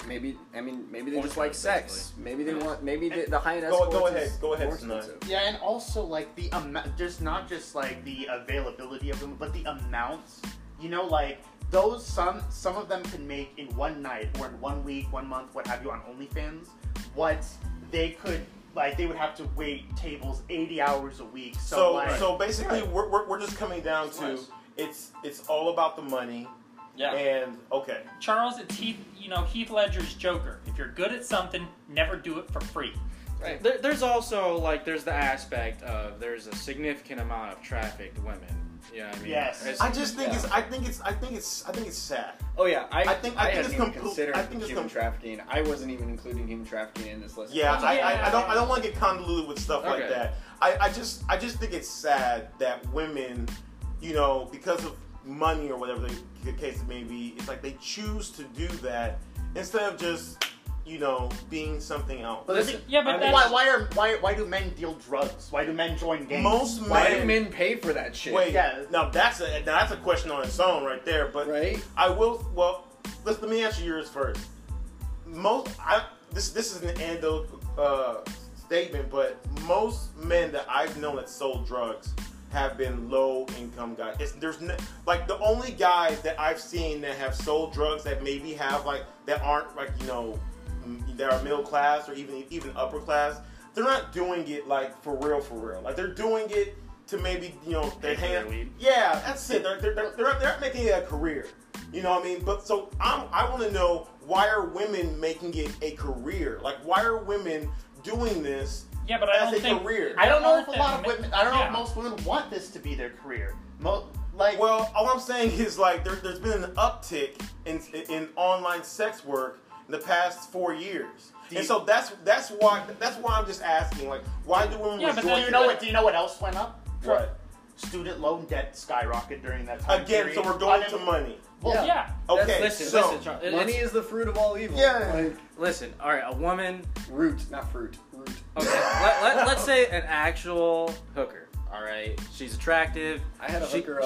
Maybe they just like sex. Maybe they want. Maybe the high-end escorts. Go ahead. Yeah, and also like the just not just like the availability of them, but the amounts. You know, like those some of them can make in one night or in 1 week, 1 month, what have you, on OnlyFans. What they could like, they would have to wait tables 80 hours a week. So basically, we're just coming down to it's all about the money. Yeah. And, okay. Charles, it's Heath Ledger's Joker. If you're good at something, never do it for free. Right. There's also, like, there's the aspect of there's a significant amount of trafficked women. You know what I mean? Yes. I think it's sad. Oh, yeah. I hadn't even considered human trafficking. I wasn't even including human trafficking in this list. Yeah, I don't want to get convoluted with stuff like that. I just think it's sad that women, you know, because of money or whatever the case may be, it's like they choose to do that instead of just, you know, being something else. But why do men deal drugs? Why do men join gangs? Why do men pay for that shit? Wait, yeah. Now that's a question on its own right there. But let me answer yours first. This is an statement, but most men that I've known that sold drugs have been low-income guys. The only guys that I've seen that have sold drugs that maybe have, like, that aren't, like, you know, that are middle class or even upper class, they're not doing it, like, for real. Like, they're doing it to maybe, you know, they hand... Yeah, that's it. They're making it a career. You know what I mean? But, so, I want to know, why are women making it a career? Like, why are women doing this? Yeah, but I don't know if most women want this to be their career. All I'm saying is like there's been an uptick in online sex work in the past 4 years, so that's why I'm just asking, like, why do women? Yeah, but do you know what else went up? What? Student loan debt skyrocketed during that time. Again, period. So we're going to money. Well, yeah. Okay. Listen, Charles, money is the fruit of all evil. Yeah. Like, listen. All right. A woman. Root, not fruit. Root. Okay. let's say an actual hooker. All right. She's attractive. I had a hooker.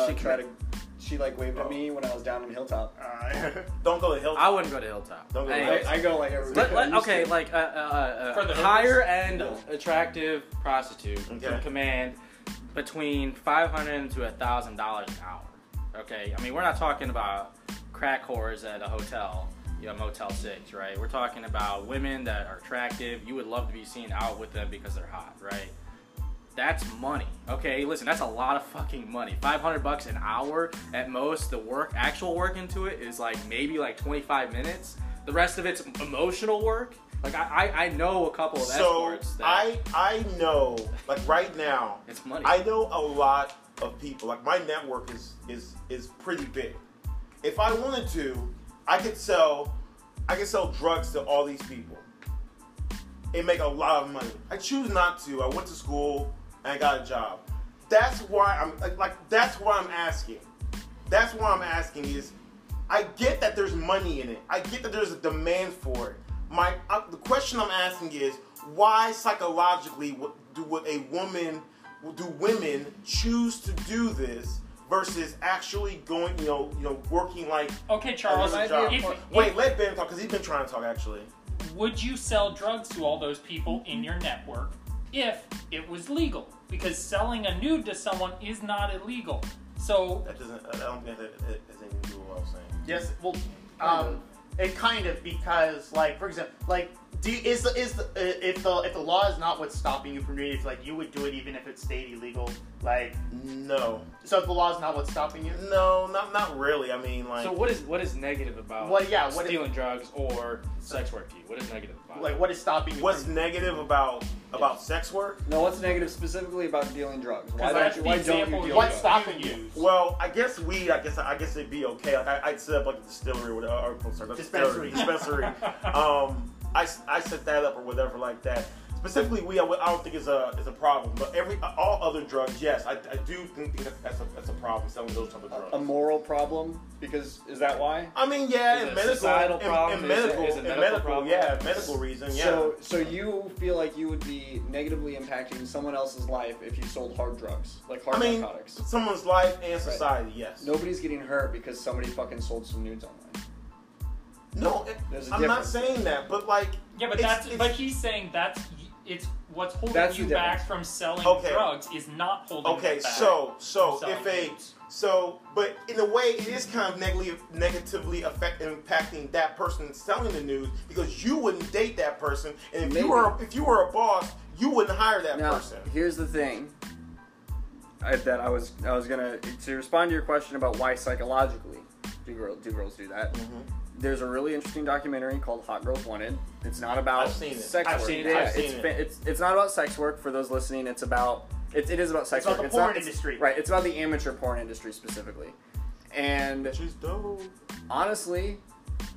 She like waved at me when I was down in Hilltop. Don't go to Hilltop. I wouldn't go to Hilltop. Don't go to Hilltop. I go like every week. Like a higher end attractive prostitute from Command. between $500 to $1,000 an hour. Okay, I mean, we're not talking about crack whores at a hotel, you know, Motel 6, right? We're talking about women that are attractive. You would love to be seen out with them because they're hot, right? That's money. Okay, listen, that's a lot of fucking money. $500 an hour at most. The work, actual work into it is like maybe like 25 minutes. The rest of it's emotional work. Like I know a couple of escorts. So I know, like right now, it's money. I know a lot of people. Like my network is pretty big. If I wanted to, I could sell drugs to all these people and make a lot of money. I choose not to. I went to school and I got a job. That's why I'm like that's why I'm asking. That's why I'm asking is I get that there's money in it. I get that there's a demand for it. The question I'm asking is why psychologically do women choose to do this versus actually going, you know, working like okay, Charles. Wait, let Ben talk because he's been trying to talk actually. Would you sell drugs to all those people in your network if it was legal? Because selling a nude to someone is not illegal. So that doesn't. I don't think that it has anything to do with what I was saying. Yes. Well, it kind of because, like, for example, like, if the law is not what's stopping you from doing it, it's like you would do it even if it stayed illegal. Like, no. So if the law is not what's stopping you? No, not really. I mean, like. So what is negative about? What? Yeah. Stealing drugs or sex work? To you? What is negative about? Like, what is stopping you? What's negative about sex work? No, what's negative specifically about dealing drugs? Why don't you deal what's drugs? Stopping you? Well, I guess weed. I guess it'd be okay. Like I'd set up like a distillery or dispensary. I set that up or whatever like that. Specifically, I don't think is a problem. But all other drugs, yes, I do think that's a problem. Selling those type of drugs. A moral problem? Because is that why? I mean, yeah, in medical, medical reason, yeah. So you feel like you would be negatively impacting someone else's life if you sold hard drugs, like narcotics. Someone's life and society, right. Yes. Nobody's getting hurt because somebody fucking sold some nudes online. No, I'm not saying that, but like yeah, but he's saying it's what's holding you back from selling drugs is not holding you back. Okay, but in a way it is kind of negatively impacting that person selling the news because you wouldn't date that person, and if you were a boss, you wouldn't hire that person. Here's the thing. I was gonna respond to your question about why psychologically do girls do that. Mm-hmm. There's a really interesting documentary called Hot Girls Wanted. It's not about sex work. It's not about sex work for those listening. It is about sex work. It's about the porn industry. Right. It's about the amateur porn industry specifically. And she's dope. Honestly,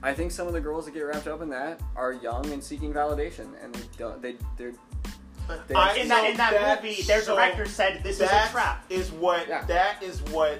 I think some of the girls that get wrapped up in that are young and seeking validation, and in that movie, their director said this is a trap. That is what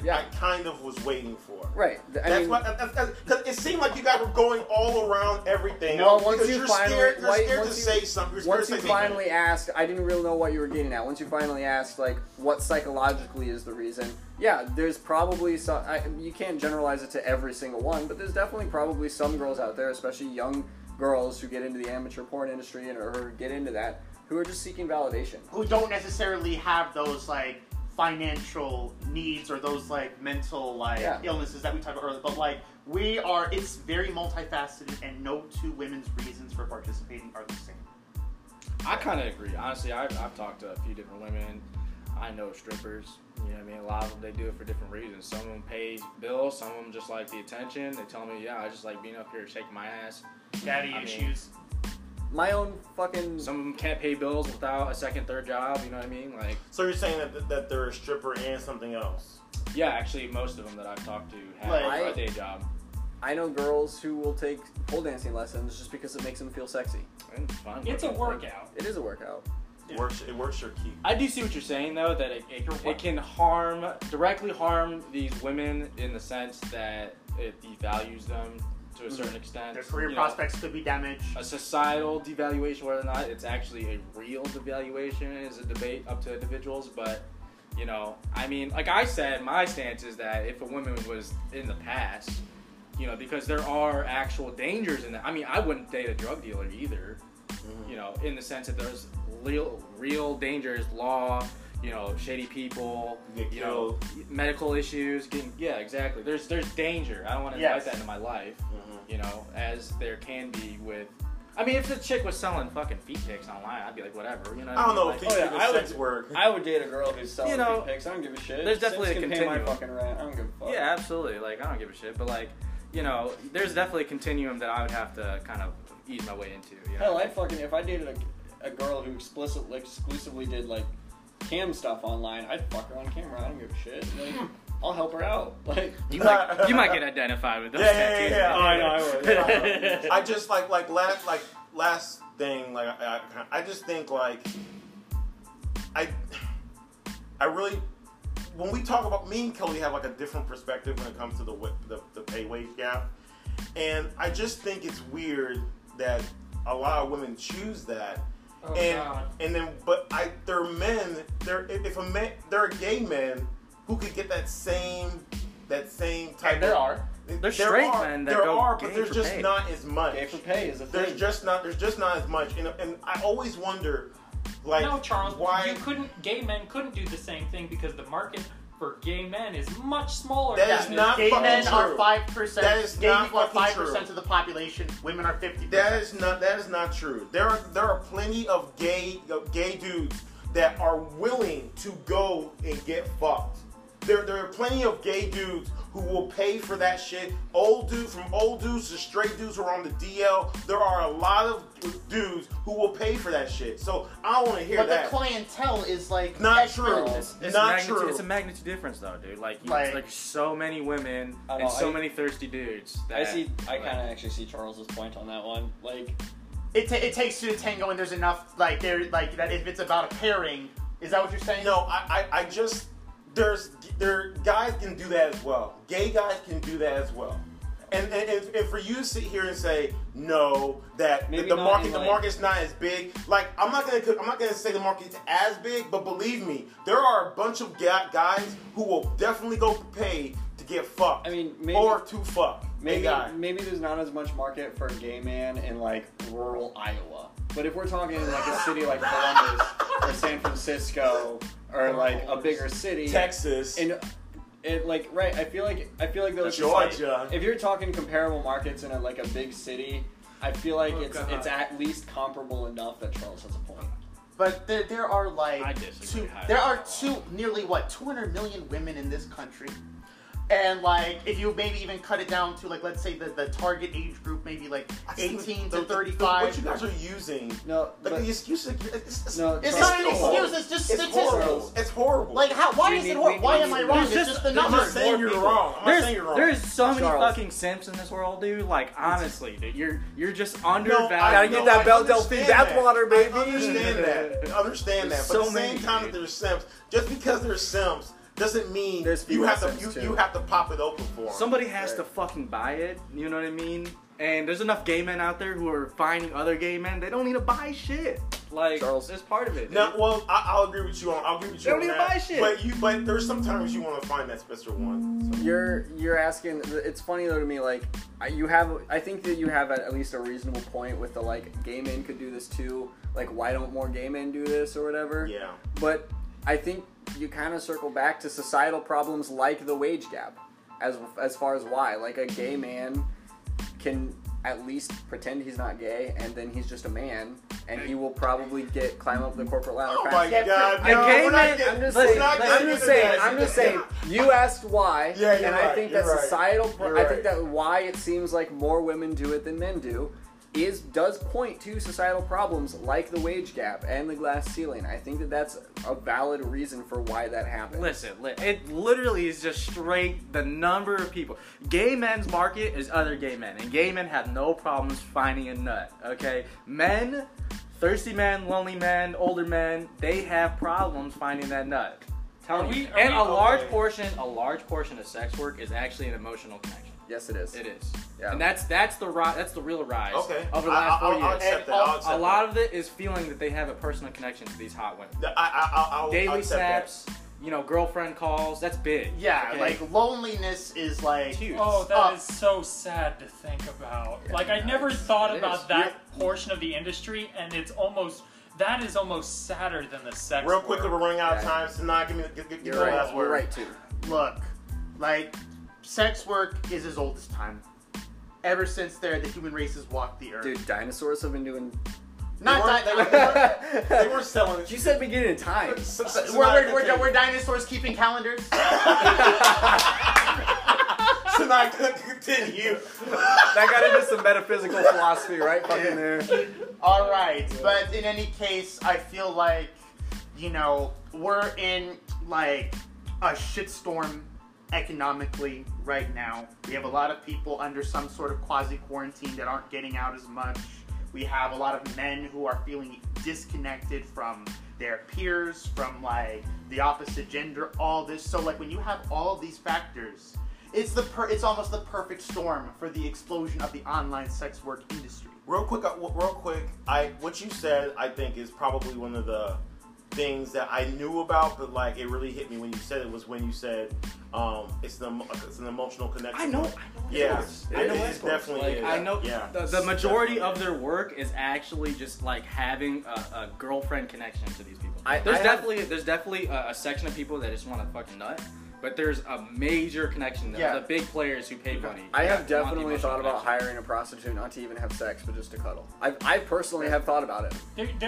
I kind of was waiting for. Right. Because it seemed like you guys were going all around everything. No, once you finally asked, I didn't really know what you were getting at. Once you finally asked, like, what psychologically is the reason? Yeah, there's probably some. You can't generalize it to every single one, but there's definitely probably some girls out there, especially young girls who get into the amateur porn industry or get into that, who are just seeking validation. Who don't necessarily have those, like, financial needs or those, like, mental, like, illnesses that we talked about earlier. But, like, it's very multifaceted, and no two women's reasons for participating are the same. I kind of agree. Honestly, I've talked to a few different women. I know strippers. You know what I mean? A lot of them, they do it for different reasons. Some of them pay bills. Some of them just like the attention. They tell me, yeah, I just like being up here shaking my ass. Daddy issues. My own fucking... Some of them can't pay bills without a second, third job, you know what I mean? Like. So you're saying that they're a stripper and something else? Yeah, actually, most of them that I've talked to have a day job. I know girls who will take pole dancing lessons just because it makes them feel sexy. It's fun. It's a workout. It is a workout. Yeah. It works your key. I do see what you're saying, though, that it can directly harm these women in the sense that it devalues them. To a certain extent, their career prospects could be damaged. A societal devaluation, whether or not it's actually a real devaluation, is a debate up to individuals. But you know, I mean, like I said, my stance is that if a woman was in the past, you know, because there are actual dangers in that. I mean, I wouldn't date a drug dealer either. Mm-hmm. You know, in the sense that there's real dangers, law, you know, shady people, you know, medical issues. Yeah, exactly. There's danger. I don't want to invite that into my life, you know, as there can be with... I mean, if the chick was selling fucking feet pics online, I'd be like, whatever. You know what I mean? Know if feet pics are sex work. I would date a girl who's selling feet pics. I don't give a shit. There's definitely a continuum. Pay my fucking rent. I don't give a fuck. Yeah, absolutely. Like, I don't give a shit. But, like, you know, there's definitely a continuum that I would have to kind of ease my way into. You know? Hell, if I dated a girl who exclusively did, like, cam stuff online, I'd fuck her on camera. I don't give a shit. Like, I'll help her out. Like you might get identified with those tattoos. Yeah. Oh, I know, I would. Yeah. I just I just think I really, when we talk about, me and Kelly have a different perspective when it comes to the pay wage gap, and I just think it's weird that a lot of women choose that. Oh, and then they're men. There are gay men who could get that same type of... There are straight men that go gay for pay. Not as much. Gay for pay is a thing. There's just not as much. And I always wonder, no, Charles, why... Gay men couldn't do the same thing because the market for gay men is much smaller than this. Gay men are 5%. That is not fucking true. Gay people are 5% of the population. Women are 50%. That is not true. There are plenty of gay dudes that are willing to go and get fucked. There are plenty of gay dudes who will pay for that shit. Old dudes to straight dudes who are on the DL, there are a lot of dudes who will pay for that shit. So I want to hear that. But the clientele is not true. It's not true. It's a magnitude difference though, dude. Like so many women and so many thirsty dudes. I kind of actually see Charles's point on that one. It takes two to tango, and there's enough that if it's about a pairing, is that what you're saying? No, I just. Guys can do that as well. Gay guys can do that as well. And for you to sit here and say no, that the market's not as big. I'm not gonna say the market's as big, but believe me, there are a bunch of guys who will definitely go pay to get fucked. I mean, or to fuck. Maybe there's not as much market for a gay man in rural Iowa. But if we're talking a city like Columbus or San Francisco. Or a bigger city, Texas, and I feel like those Georgia. If you're talking comparable markets in a big city, I feel like it's at least comparable enough that Charles has a point. But there are nearly 200 million women in this country, and if you maybe even cut it down to let's say the target age group maybe 18 to 35. What you guys are using? No, the excuse. It's not an excuse. It's just statistics. Horrible. It's horrible. Why is it horrible? Why am I wrong? It's just the numbers. I'm not saying you're wrong. There's so many fucking simps in this world, dude. Honestly, dude, you're just undervalued. Gotta get that Belle Delphine bathwater, baby. I understand that. But at the same time that there's simps, just because there's simps. Doesn't mean you have to pop it open for them. Somebody has to fucking buy it, you know what I mean? And there's enough gay men out there who are finding other gay men. They don't need to buy shit. Charles, it's part of it. No, well, I'll agree with you on that. They don't need to buy shit. But there's sometimes you want to find that special one. So. You're asking. It's funny though to me. I think that you have at least a reasonable point with the gay men could do this too. Why don't more gay men do this or whatever? Yeah. But I think. You kind of circle back to societal problems like the wage gap, as far as why. A gay man can at least pretend he's not gay, and then he's just a man, and he will probably climb up the corporate ladder. Oh my God! No, I'm just saying. You asked why, and I think that societal. I think that why it seems like more women do it than men do. Does point to societal problems like the wage gap and the glass ceiling. I think that's a valid reason for why that happens. Listen, it literally is just straight the number of people. Gay men's market is other gay men, and gay men have no problems finding a nut, okay? Men, thirsty men, lonely men, older men, they have problems finding that nut. A large portion of sex work is actually an emotional connection. Yes, it is. It is. Yeah. And that's the real rise over the last 4 years. A lot of it is feeling that they have a personal connection to these hot women. Daily snaps, girlfriend calls, that's big. Yeah, okay? Loneliness is huge. Oh, that is so sad to think about. I never thought about that portion of the industry, and it's almost That is almost sadder than the sex work. Real quickly, we're running out of time, so now give me the last word. You're right, too. Look, like, sex work is as old as time. Ever since the human race has walked the earth. Dude, dinosaurs have been doing... They weren't selling it. You said beginning of time. Were dinosaurs keeping calendars? So now continue. That got into some metaphysical philosophy right fucking there. All right. Yeah. But in any case, I feel like, you know, we're in, like, a shitstorm economically right now. We have a lot of people under some sort of quasi-quarantine that aren't getting out as much. We have a lot of men who are feeling disconnected from their peers, from, like, the opposite gender, all this. So, like, when you have all of these factors, it's almost the perfect storm for the explosion of the online sex work industry. What you said, I think, is probably one of the things that I knew about, but, like, it really hit me when you said it, was when you said... it's an emotional connection. I know. Yeah, it definitely is. I know. Yeah. The majority of their work is actually just like having a girlfriend connection to these people. There's definitely a section of people that just want to fucking nut, but there's a major connection. The big players who pay money. I have definitely thought about hiring a prostitute, not to even have sex, but just to cuddle. I personally have thought about it.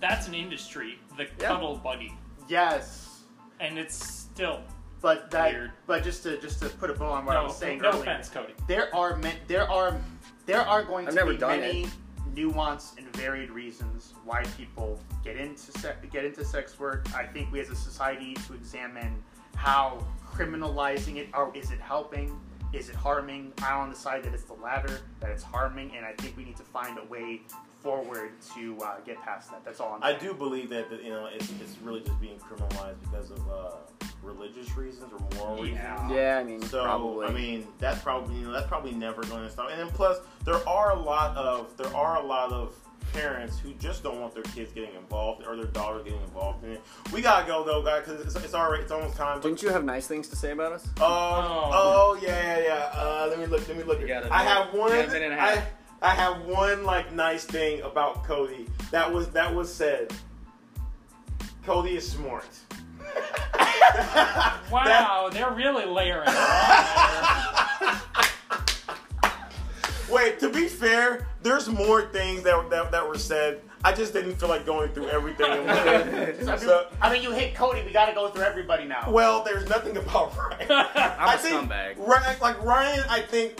That's an industry, the cuddle buddy. Yes, and it's still. But that, weird. But just to put a bow on what I was saying earlier, offense, Cody. There are going to be many nuanced and varied reasons why people get into sex work. I think we as a society need to examine how criminalizing it, or is it helping? Is it harming? I'm on the side that it's the latter, that it's harming, and I think we need to find a way forward to get past that. That's all I'm saying. I do believe that it's really just being criminalized because of religious reasons or moral reasons. Yeah, I mean, so, probably. I mean, that's probably never going to stop. And then plus, there are a lot of parents who just don't want their kids getting involved or their daughter getting involved in it. We gotta go though, guys, because it's already almost time. Didn't you have nice things to say about us? Oh yeah. Let me look. I have one like nice thing about Cody that was said. Cody is smart. Wow, they're really layering on there. Wait, to be fair, there's more things that were said. I just didn't feel like going through everything. I mean, you hit Cody. We got to go through everybody now. Well, there's nothing about Ryan. I'm a scumbag.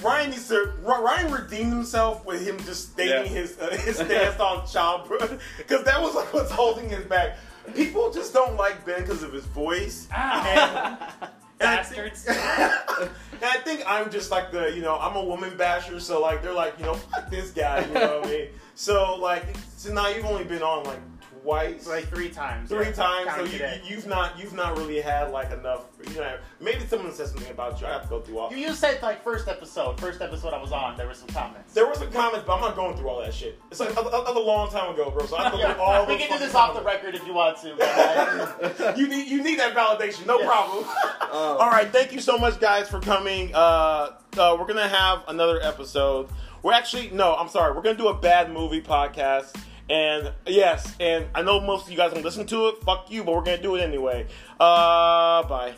Ryan redeemed himself with him just stating his stance on childbirth, because that was like what's holding him back. People just don't like Ben because of his voice. Ow. And bastards. I think I'm just like I'm a woman basher, so like they're like, fuck this guy, you know what I mean? So like, so now you've only been on like twice, like three times. So you've not really had like enough. You know, maybe someone said something about you. I have to go through all. You said like first episode I was on. There were some comments. But I'm not going through all that shit. It's like a long time ago, bro. So I have to look all. We can do this off the record if you want to. But you need that validation. No problem. All right, thank you so much, guys, for coming. We're gonna have another episode. We're gonna do a bad movie podcast. And yes, and I know most of you guys don't listen to it. Fuck you, but we're gonna do it anyway. Bye.